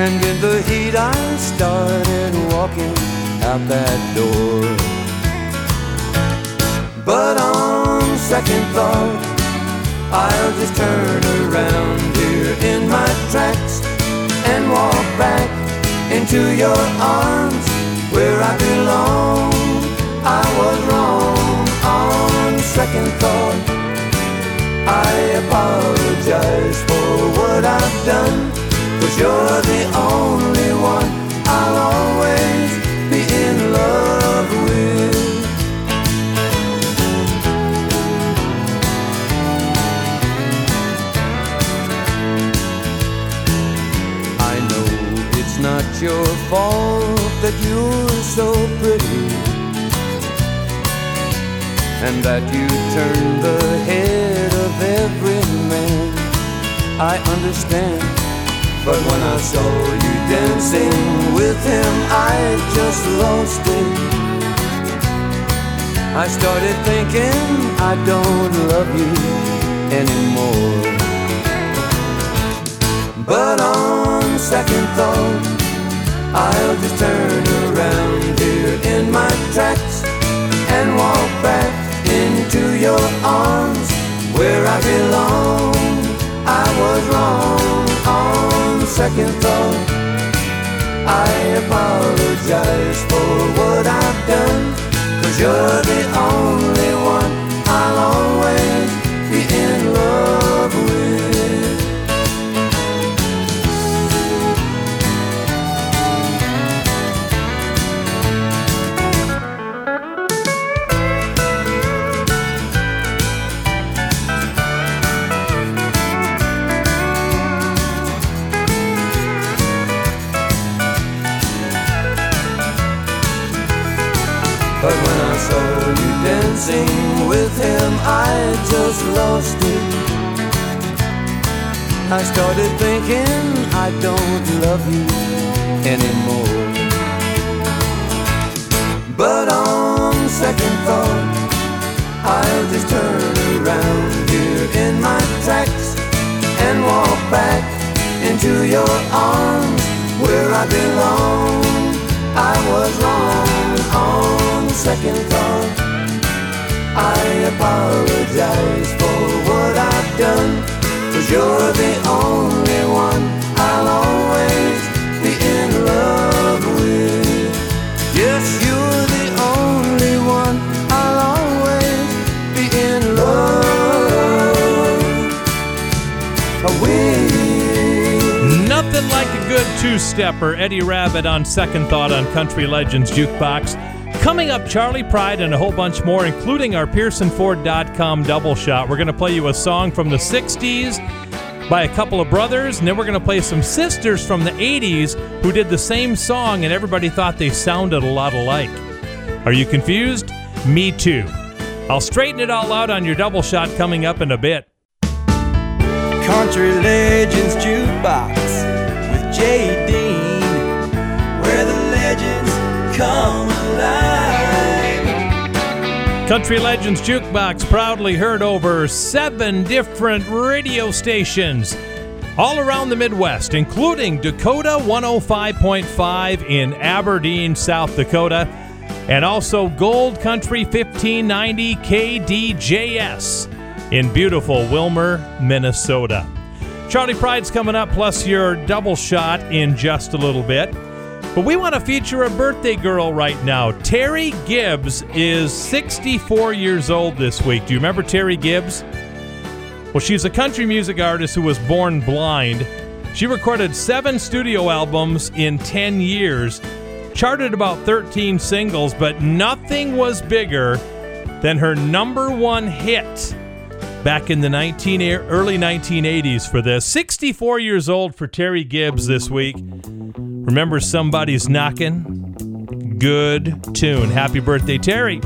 and in the heat I started walking out that door. But on second thought, I'll just turn around here in my tracks and walk back into your arms where I belong. I was wrong on second thought. I apologize for what I've done, 'cause you're the only one I'll always be in love with. Not your fault that you're so pretty, and that you turn the head of every man. I understand, but when I saw you dancing with him, I just lost it. I started thinking I don't love you anymore. But on second thought, I'll just turn around here in my tracks and walk back into your arms where I belong. I was wrong on second thought. I apologize for what I've done, 'cause you're the only one I'll always be in love with. But when I saw you dancing with him, I just lost it. I started thinking I don't love you anymore. I belong. I was wrong on the second thought. I apologize for what I've done, 'cause you're the only one I'll always be in love with. Yes, you're the only one I'll always be in love with. Nothing like a good two-stepper. Eddie Rabbit on Second Thought on Country Legends Jukebox. Coming up, Charlie Pride and a whole bunch more, including our PearsonFord.com double shot. We're going to play you a song from the 60s by a couple of brothers, and then we're going to play some sisters from the 80s who did the same song, and everybody thought they sounded a lot alike. Are you confused? Me too. I'll straighten it all out on your double shot coming up in a bit. Country Legends Jukebox with Jay Dean, where the legends come alive. Country Legends Jukebox, proudly heard over 7 different radio stations all around the Midwest, including Dakota 105.5 in Aberdeen, South Dakota, and also Gold Country 1590 KDJS in beautiful Wilmer, Minnesota. Charlie Pride's coming up, plus your double shot in just a little bit. But we want to feature a birthday girl right now. Terry Gibbs is 64 years old this week. Do you remember Terry Gibbs? Well, she's a country music artist who was born blind. She recorded 7 studio albums in 10 years, charted about 13 singles, but nothing was bigger than her #1 hit back in the early 1980s for this. 64 years old for Terry Gibbs this week. Remember Somebody's Knockin'? Good tune. Happy birthday, Terry.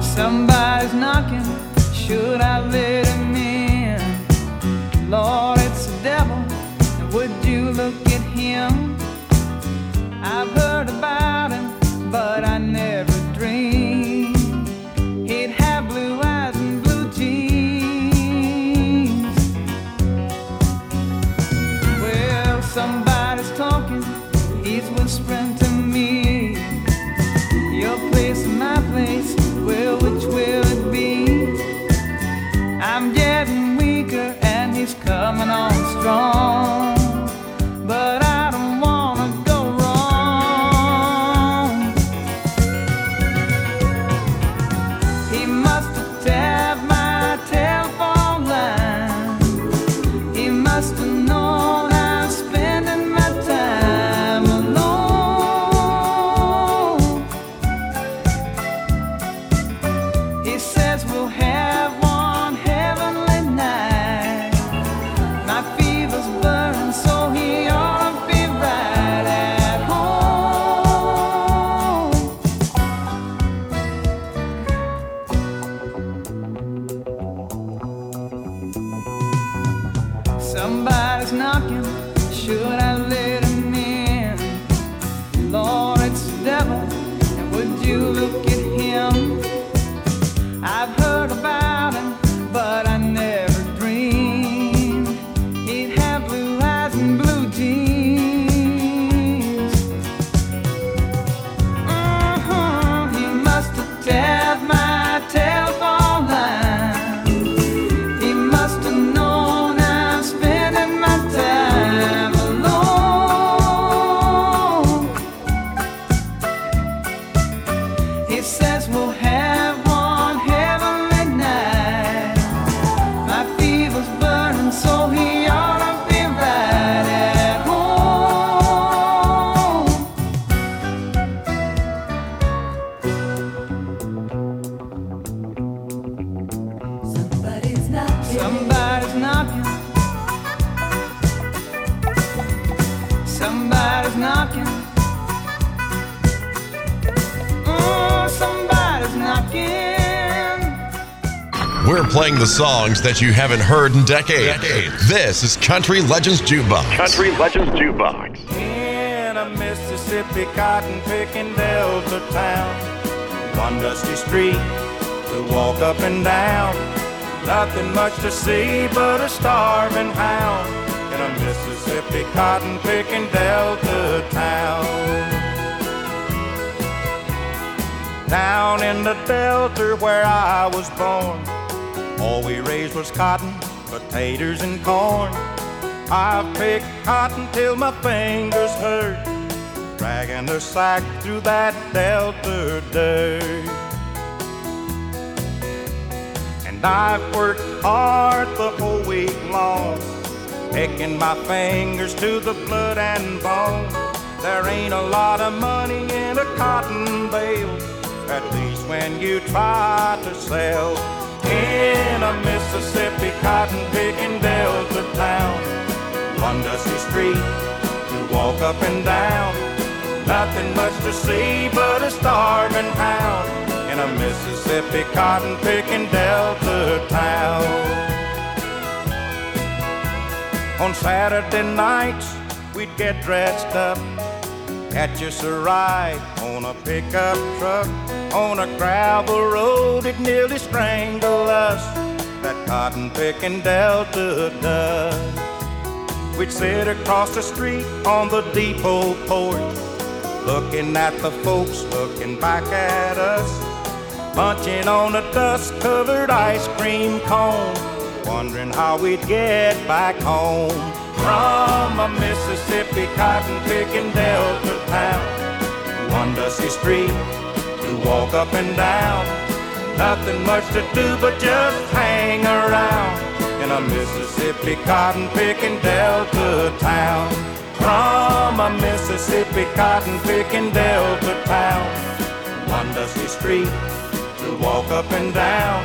Somebody's knocking, should I let him in? Lord, it's the devil, would you look at him? I've heard about him, but I never dreamed he'd have blue eyes. Somebody's talking, he's whispering to me, your place and my place, well, which will it be? I'm getting weaker and he's coming on strong, but I don't wanna go wrong. He must have tapped my telephone line, he must have known I'm spending my time alone. He says we'll have one heavenly night. My fever's burning, so he ought to be right at home. Somebody's knocking, should I let him in? Lord, it's the devil, and would you look at him? I've heard about him, but I never dreamed he'd have blue eyes and blue jeans. He must have tapped my telephone line. He must have known I'm spending my time alone. He says we'll have one heavenly night. My fever's burning, so he ought to be right at home. Somebody's knocking. Somebody's knocking. Somebody's knocking. Somebody's knocking. We're playing the songs that you haven't heard in decades. This is Country Legends Jukebox. Country Legends Jukebox. In a Mississippi cotton picking Delta town, one dusty street to walk up and down, nothing much to see but a starving hound. in a Mississippi cotton picking Delta town. Down in the Delta where I was born, all we raised was cotton, potatoes and corn. I've picked cotton till my fingers hurt, dragging the sack through that Delta dirt. And I've worked hard the whole week long, picking my fingers to the blood and bone. There ain't a lot of money in a cotton bale, at least when you try to sell. In a Mississippi cotton picking Delta town, one dusty street to walk up and down, nothing much to see but a starving hound in a Mississippi cotton picking Delta town. On Saturday nights we'd get dressed up, catch us a ride on a pickup truck. On a gravel road it nearly strangled us, that cotton picking Delta dust. We'd sit across the street on the depot porch, looking at the folks looking back at us, munching on a dust-covered ice cream cone, wondering how we'd get back home. From a Mississippi cotton picking Delta town, one dusty street to walk up and down, nothing much to do but just hang around in a Mississippi cotton picking Delta town. From a Mississippi cotton picking Delta town, one dusty street to walk up and down,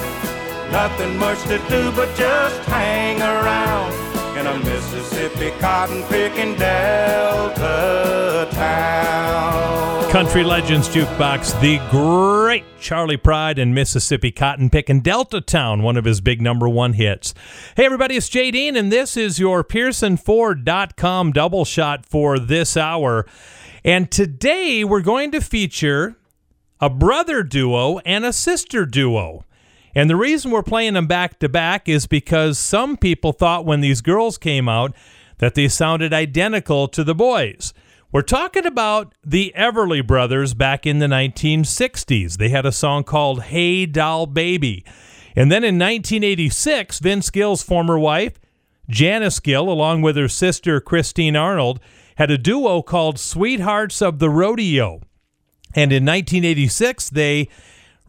nothing much to do but just hang around in a Mississippi cotton picking Delta town. Country Legends Jukebox, the great Charlie Pride and Mississippi cotton picking Delta town, one of his big #1 hits. Hey everybody, it's Jay Dean, and this is your PearsonFord.com double shot for this hour. And today we're going to feature a brother duo and a sister duo. And the reason we're playing them back-to-back is because some people thought when these girls came out that they sounded identical to the boys. We're talking about the Everly Brothers back in the 1960s. They had a song called Hey Doll Baby. And then in 1986, Vince Gill's former wife, Janice Gill, along with her sister, Christine Arnold, had a duo called Sweethearts of the Rodeo. And in 1986, they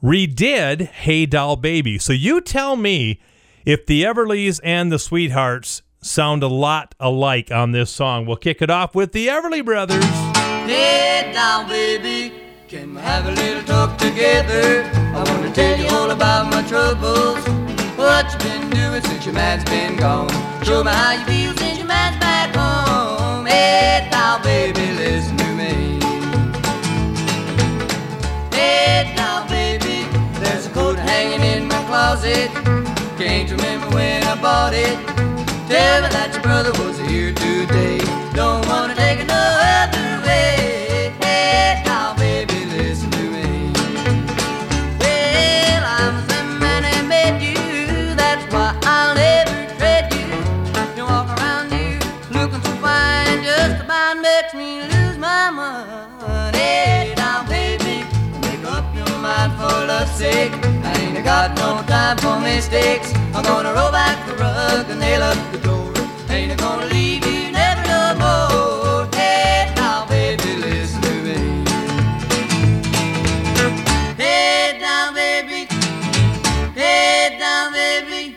redid Hey Doll Baby. So you tell me if the Everlys and the Sweethearts sound a lot alike on this song. We'll kick it off with the Everly Brothers. Hey doll baby, can we have a little talk together? I want to tell you all about my troubles. What you been doing since your man's been gone? Show me how you feel since your man's back home. Hey doll baby, listen to me. Hey doll baby, there's a coat hanging in my closet, can't remember when I bought it. Tell me that your brother was here today, don't wanna take it no other way. Hey, now baby, listen to me. Well, I'm the same man that made you, that's why I'll never tread you. Don't walk around you, looking so fine, just about makes me lose my mind. Hey, now baby, make up your mind for love's sake. I ain't got no time for mistakes. I'm gonna roll back the rug and nail up the door. Ain't gonna leave you never no more. Hey, now baby, listen to me. Hey, now baby. Hey, now baby.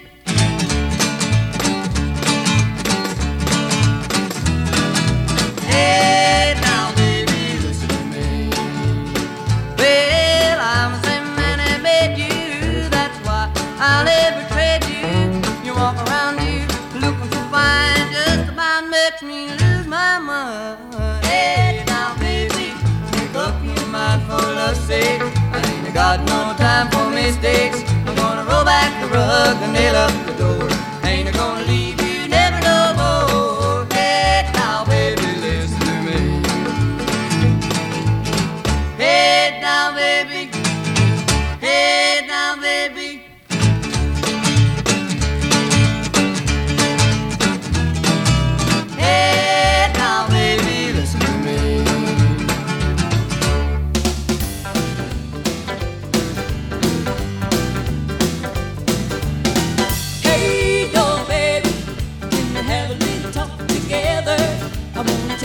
Hey, now baby, listen to me. Well, I'm I'll ever tread you, you walk around you, looking so fine, just about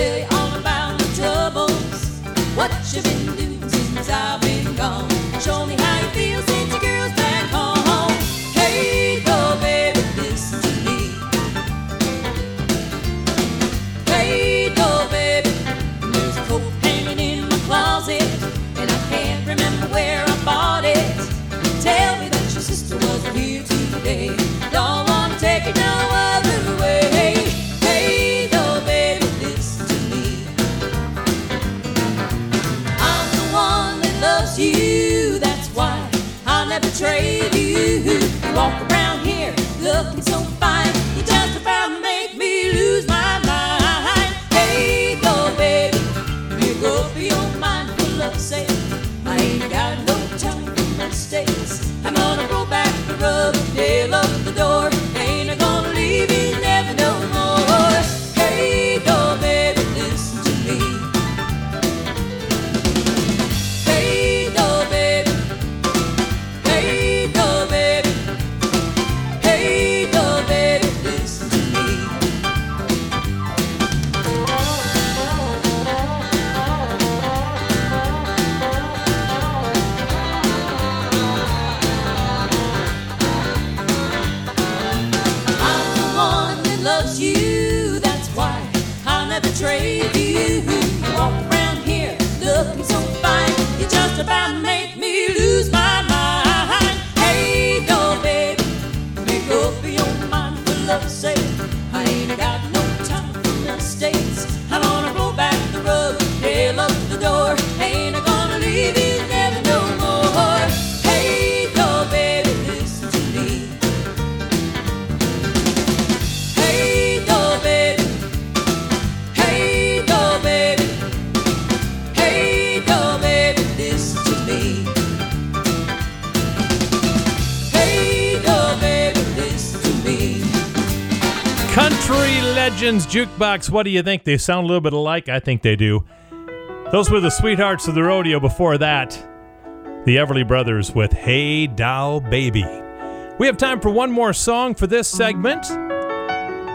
tell you all about the troubles, what you been doing since I've been gone. Show me how you feel since your girl's back home. Hey, go baby, listen to me. Hey, go baby, there's a coat hanging in my closet, and I can't remember where I bought it. Tell me that your sister wasn't here today. Don't wanna take it no other way. You, that's why I'll never trade you. You walk around here looking so fine, you just about make me lose my mind. Hey, go baby, you go for your mindful love's sake. I ain't got no time for mistakes. I'm gonna roll back the rug, nail up the door. Ain't I gonna leave you never no more. Hey, go baby, listen to me. Trade you. Walk around here looking so fine, you just about make me lose my mind. Hey, go baby, make up your mind for love's sake. I ain't got no time for mistakes. I'm gonna roll back the rug, nail up the door. Ain't I gonna leave you never no more. Hey, go baby, listen to me. Hey, go baby. Country Legends Jukebox. What do you think? They sound a little bit alike. I think they do. Those were the Sweethearts of the Rodeo. Before that, the Everly Brothers with Hey Doll Baby. We have time for one more song for this segment.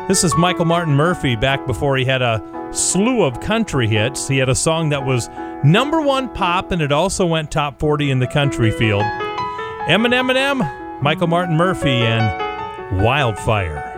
This is Michael Martin Murphy. Back before he had a slew of country hits, he had a song that was #1 pop, and it also went top 40 in the country field. Eminem, Michael Martin Murphy, and Wildfire.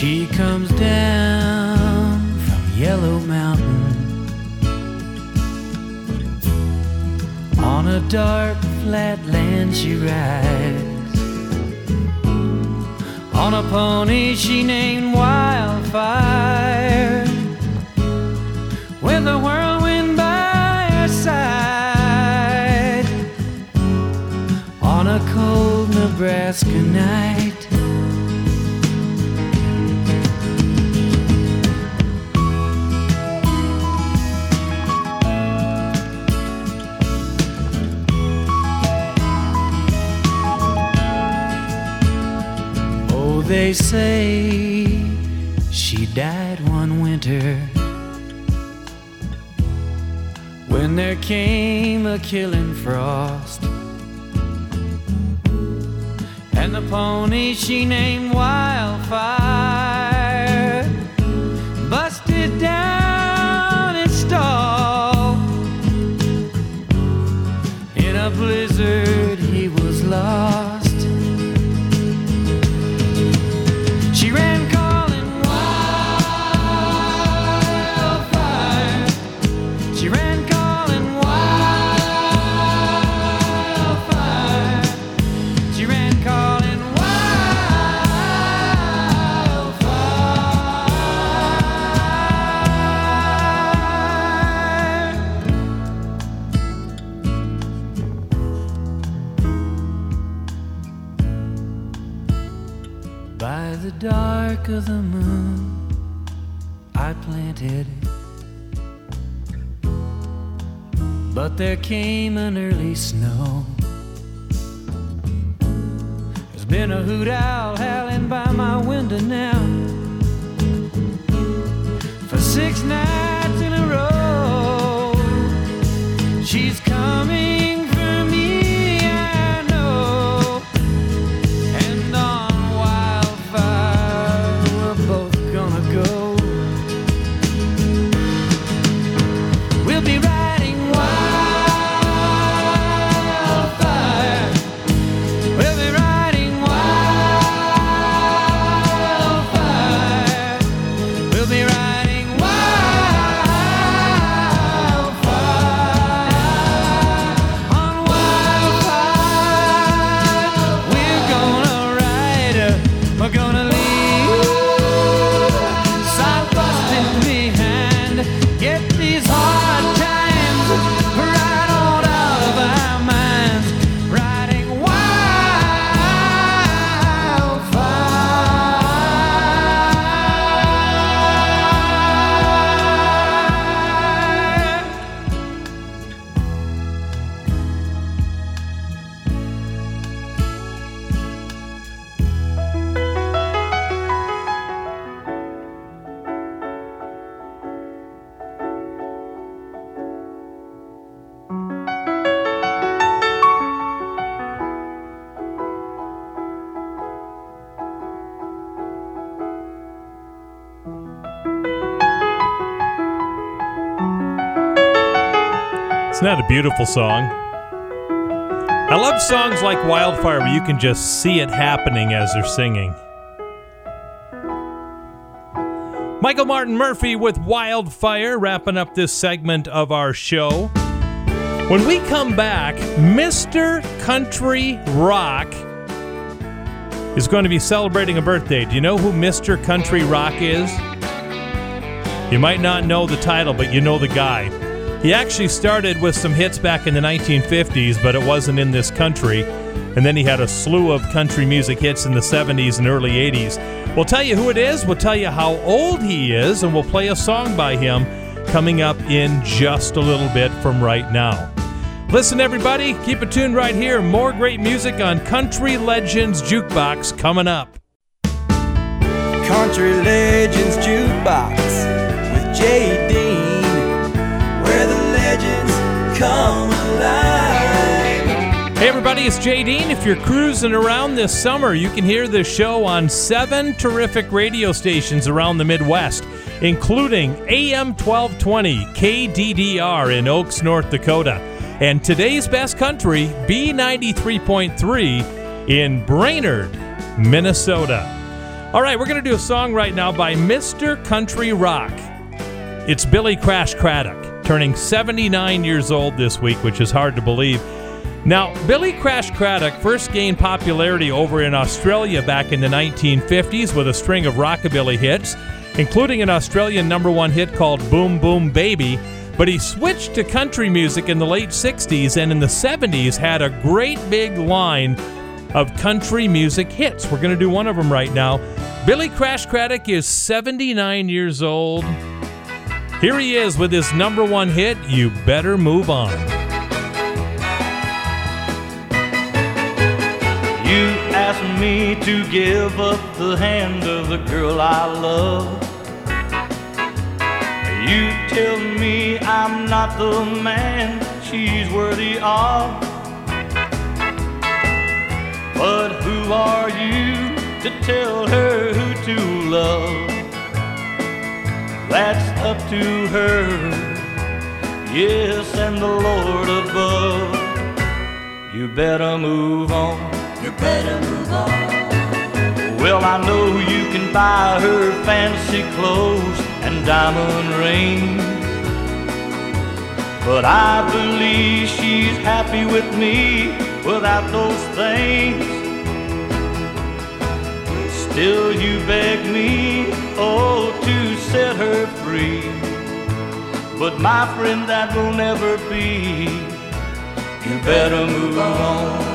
She comes down from Yellow Mountain. On a dark flat land she rides, on a pony she named Wildfire, with a whirlwind by her side. On a cold Nebraska night, they say she died one winter when there came a killing frost, and the pony she named Wildfire busted down its stall. In a blizzard he was lost. Dark of the moon, I planted it but there came an early snow. There's been a hoot owl howling by my window now for 6 nights in a row. She's coming for me, I know, and on wildfire we're both gonna go. We'll be riding wildfire, we'll be riding wildfire, we'll be riding. Isn't that a beautiful song? I love songs like Wildfire where you can just see it happening as they're singing. Michael Martin Murphy with Wildfire, wrapping up this segment of our show. When we come back, Mr. Country Rock is going to be celebrating a birthday. Do you know who Mr. Country Rock is? You might not know the title, but you know the guy. He actually started with some hits back in the 1950s, but it wasn't in this country. And then he had a slew of country music hits in the 70s and early 80s. We'll tell you who it is, we'll tell you how old he is, and we'll play a song by him coming up in just a little bit from right now. Listen, everybody, keep it tuned right here. More great music on Country Legends Jukebox coming up. Country Legends Jukebox with Jay Dean. Where the legends come alive. Hey everybody, it's Jay Dean. If you're cruising around this summer, you can hear this show on 7 terrific radio stations around the Midwest, including AM 1220 KDDR in Oaks, North Dakota, and Today's Best Country B93.3 in Brainerd, Minnesota. All right, we're going to do a song right now by Mr. Country Rock. It's Billy Crash Craddock, turning 79 years old this week, which is hard to believe. Now, Billy Crash Craddock first gained popularity over in Australia back in the 1950s with a string of rockabilly hits, including an Australian #1 hit called Boom Boom Baby, but he switched to country music in the late 60s and in the 70s had a great big line of country music hits. We're going to do one of them right now. Billy Crash Craddock is 79 years old. Here he is with his #1 hit, You Better Move On. You asked me to give up the hand of the girl I love. You tell me I'm not the man she's worthy of. But who are you to tell her who to love? That's up to her, yes, and the Lord above. You better move on. You better move on. Well, I know you can buy her fancy clothes and diamond rings, but I believe she's happy with me without those things. Still you beg me, oh, to set her free. But my friend, that will never be. You better move on.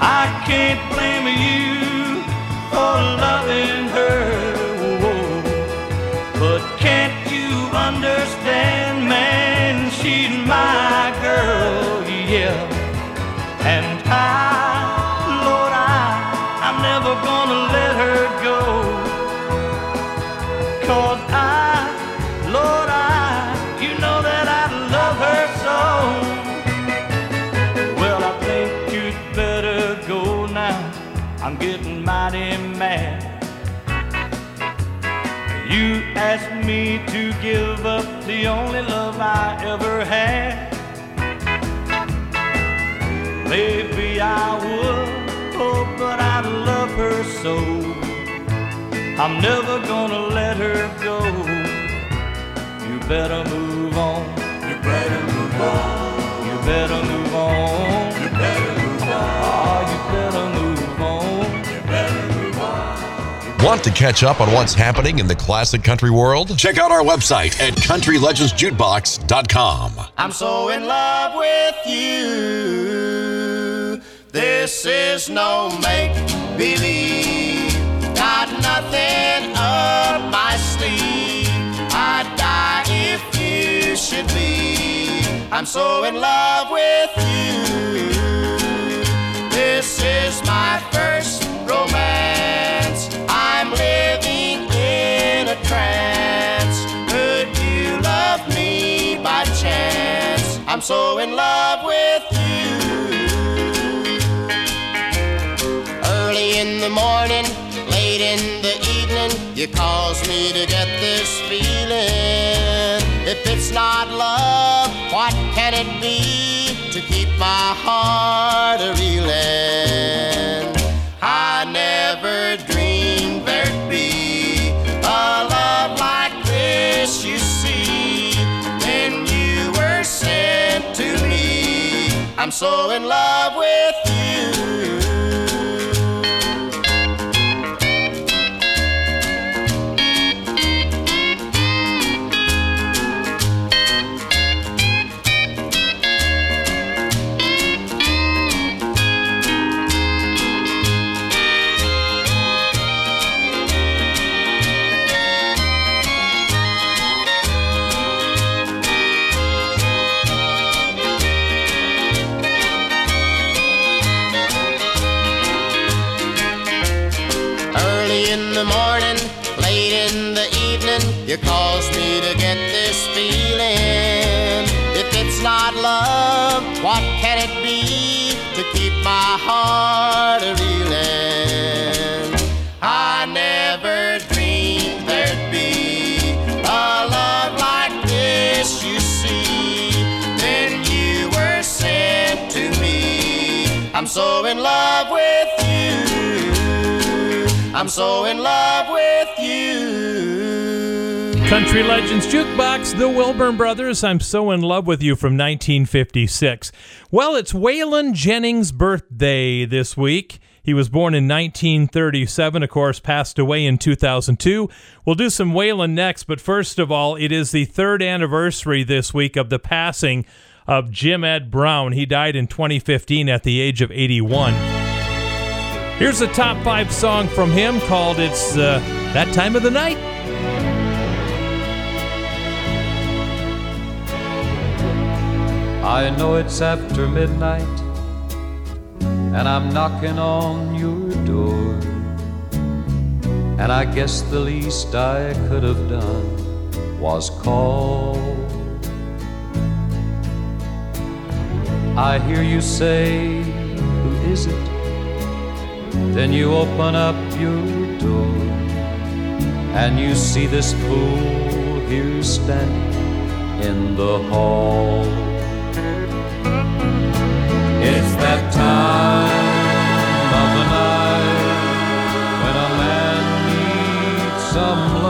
I can't blame you for loving her, but can't you understand? give up the only love I ever had. Maybe I would, oh, but I love her so. I'm never gonna let her go. You better move on. You better move on. You better move on. You better move on. You better move on. You better move on. Want to catch up on what's happening in the classic country world? Check out our website at CountryLegendsJukebox.com. I'm so in love with you. This is no make-believe, got nothing up my sleeve. I'd die if you should leave. I'm so in love with you. This is my first romance. I'm living in a trance. Could you love me by chance? I'm so in love with you. In the morning, late in the evening, you cause me to get this feeling. If it's not love, what can it be to keep my heart a-reeling? I never dreamed there'd be a love like this, you see. When you were sent to me, I'm so in love with you. You cause me to get this feeling. If it's not love, what can it be to keep my heart a-reeling? I never dreamed there'd be a love like this, you see. Then you were sent to me. I'm so in love with you. I'm so in love with you. Country Legends Jukebox, the Wilburn Brothers, I'm So In Love With You from 1956. Well, it's Waylon Jennings' birthday this week. He was born in 1937, of course, passed away in 2002. We'll do some Waylon next, but first of all, it is the third anniversary this week of the passing of Jim Ed Brown. He died in 2015 at the age of 81. Here's a top five song from him called It's That Time of the Night. I know it's after midnight, and I'm knocking on your door, and I guess the least I could have done was call. I hear you say, who is it? Then you open up your door, and you see this fool here standing in the hall. It's that time of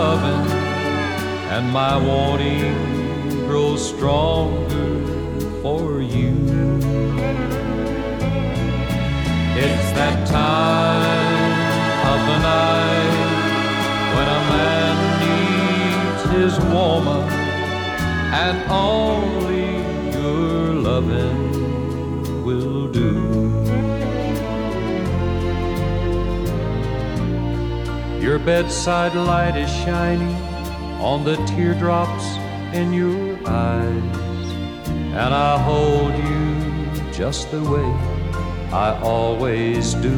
the night when a man needs some loving, and my wanting grows stronger for you. It's that time of the night when a man needs his woman, and only your loving will do. Your bedside light is shining on the teardrops in your eyes, and I hold you just the way I always do.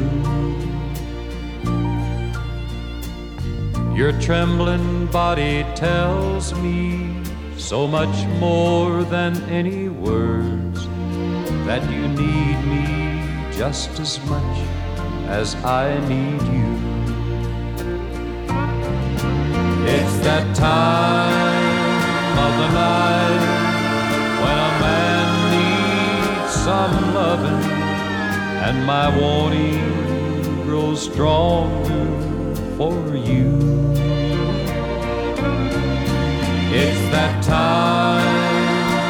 Your trembling body tells me so much more than any words that you need me just as much as I need you. It's that time time of the night when a man needs some loving, and my warning grows stronger for you. It's that time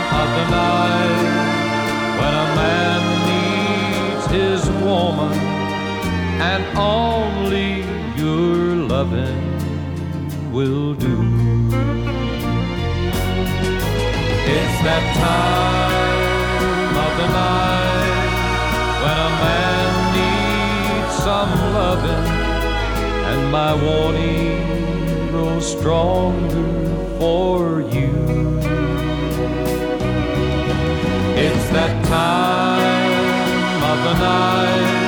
of the night when a man needs his woman, and only your loving will do. It's that time of the night when a man needs some loving, and my warning grows stronger for you. It's that time of the night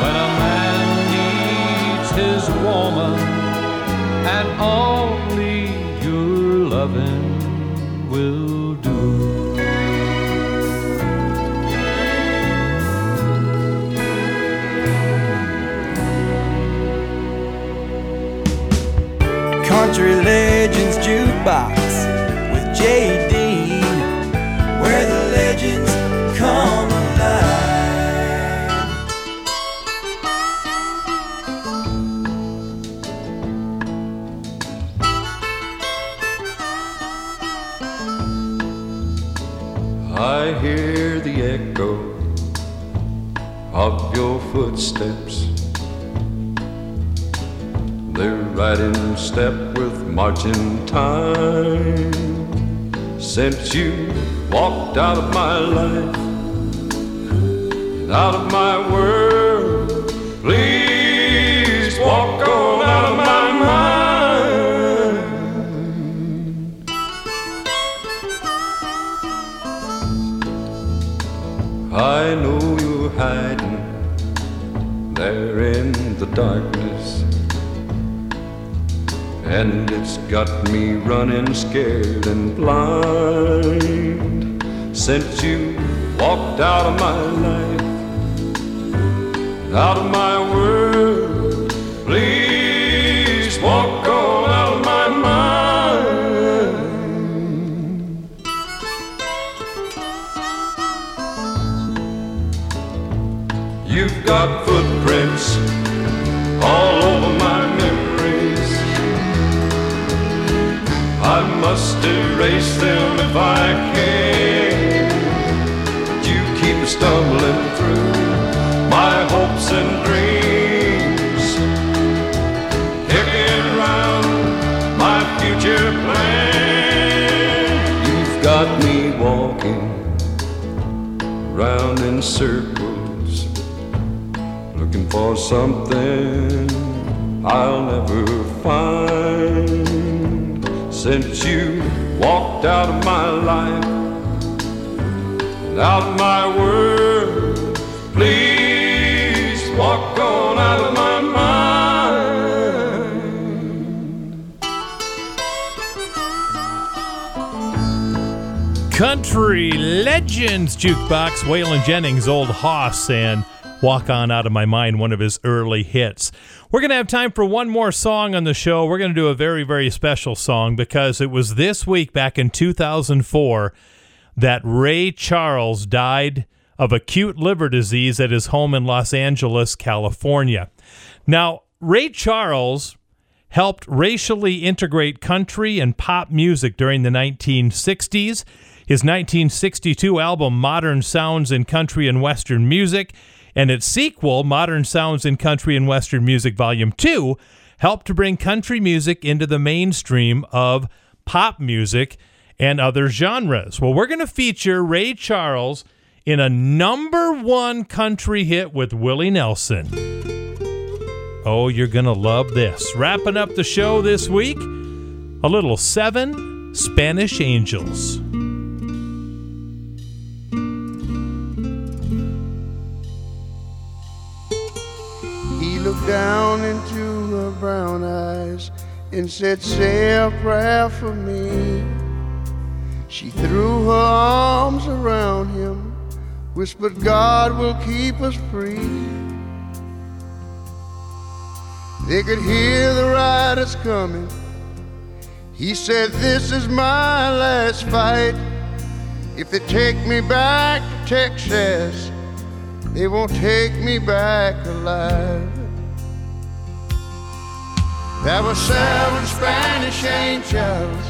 when a man needs his woman, and only your loving will. Country Legends Jukebox with Jay Dean, where the legends come alive. I hear the echo of your footsteps. They're right in step with marching time. Since you walked out of my life and out of my world, please walk on out of my mind. I know you're hiding there in the darkness, and it's got me running scared and blind. Since you walked out of my life, out of my world, please walk on out of my mind. You've got footprints all over my memory. I must erase them if I can. You keep stumbling through my hopes and dreams, kicking around my future plan. You've got me walking round in circles, looking for something I'll never find. Since you walked out of my life, out of my world, please walk on out of my mind. Country Legends Jukebox, Waylon Jennings, Old Hoss, and Walk On Out of My Mind, one of his early hits. We're going to have time for one more song on the show. We're going to do a very, very special song because it was this week back in 2004 that Ray Charles died of acute liver disease at his home in Los Angeles, California. Now, Ray Charles helped racially integrate country and pop music during the 1960s. His 1962 album, Modern Sounds in Country and Western Music, and its sequel, Modern Sounds in Country and Western Music Volume 2, helped to bring country music into the mainstream of pop music and other genres. Well, we're going to feature Ray Charles in a #1 country hit with Willie Nelson. Oh, you're going to love this. Wrapping up the show this week, a little 7 Spanish Angels. Looked down into her brown eyes and said, "Say a prayer for me." She threw her arms around him, whispered, "God will keep us free." They could hear the riders coming. He said, this is my last fight. If they take me back to Texas, they won't take me back alive. There were seven Spanish angels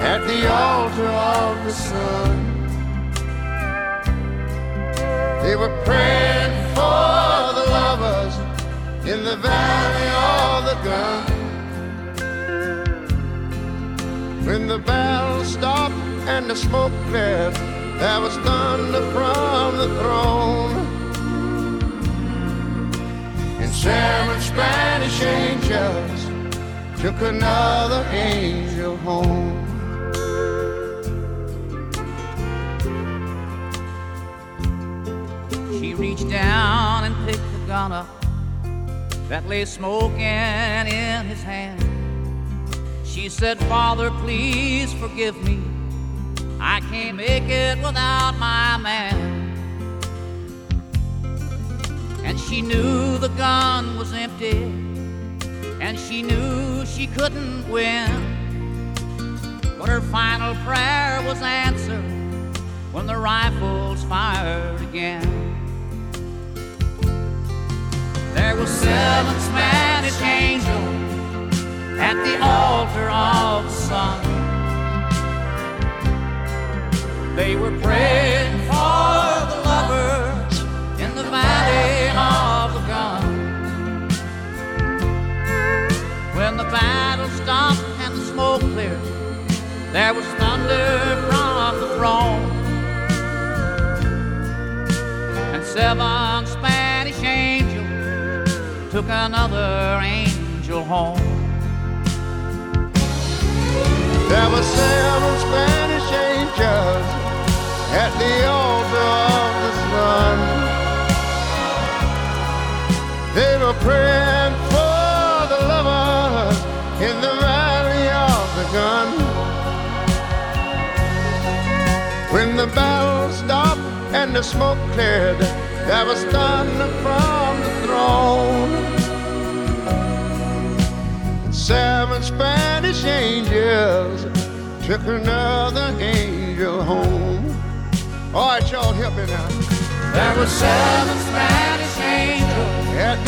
at the altar of the sun. They were praying for the lovers in the valley of the gun. When the battle stopped and the smoke cleared, there was thunder from the throne. And seven Spanish angels took another angel home. She reached down and picked the gun up that lay smoking in his hand. She said, Father, please forgive me. I can't make it without my man. And she knew the gun was empty, and she knew she couldn't win. But her final prayer was answered when the rifles fired again. There were seven Spanish angels at the altar of the sun. They were praying for the lovers in the valley of the gun. When the battle stopped and the smoke cleared, there was thunder from the throne. And seven Spanish angels took another angel home. There were seven Spanish angels at the altar of the sun. They were praying for the lovers in the valley of the gun. When the battle stopped and the smoke cleared, there was thunder from the throne. Seven Spanish angels took another angel home. All right, y'all, help me now. There were seven Spanish angels At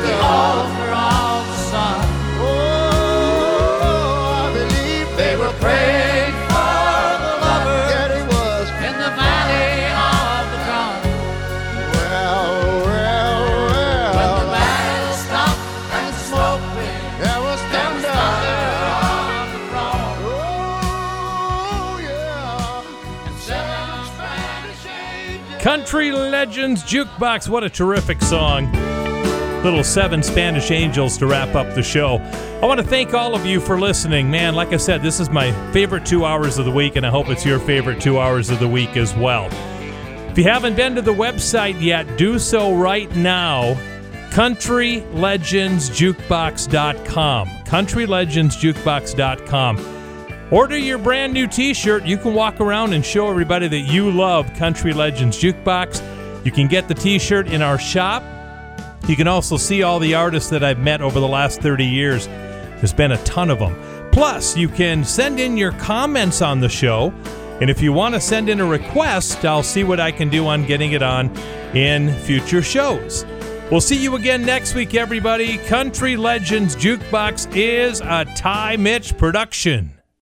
the altar of the sun. Oh, I believe they were praying for the lover. Yeah, it was in the valley of the gun. Well. When the battle stopped and the smoke cleared, there was thunder on the throne. Oh, yeah. And seven Spanish angels. Country Legends Jukebox. What a terrific song. Little seven Spanish angels to wrap up the show. I want to thank all of you for listening. Man, like I said, this is my favorite 2 hours of the week, and I hope it's your favorite 2 hours of the week as well. If you haven't been to the website yet, do so right now. CountryLegendsJukebox.com. CountryLegendsJukebox.com. Order your brand new t-shirt. You can walk around and show everybody that you love Country Legends Jukebox. You can get the t-shirt in our shop. You can also see all the artists that I've met over the last 30 years. There's been a ton of them. Plus, you can send in your comments on the show. And if you want to send in a request, I'll see what I can do on getting it on in future shows. We'll see you again next week, everybody. Country Legends Jukebox is a Ty Mitch production.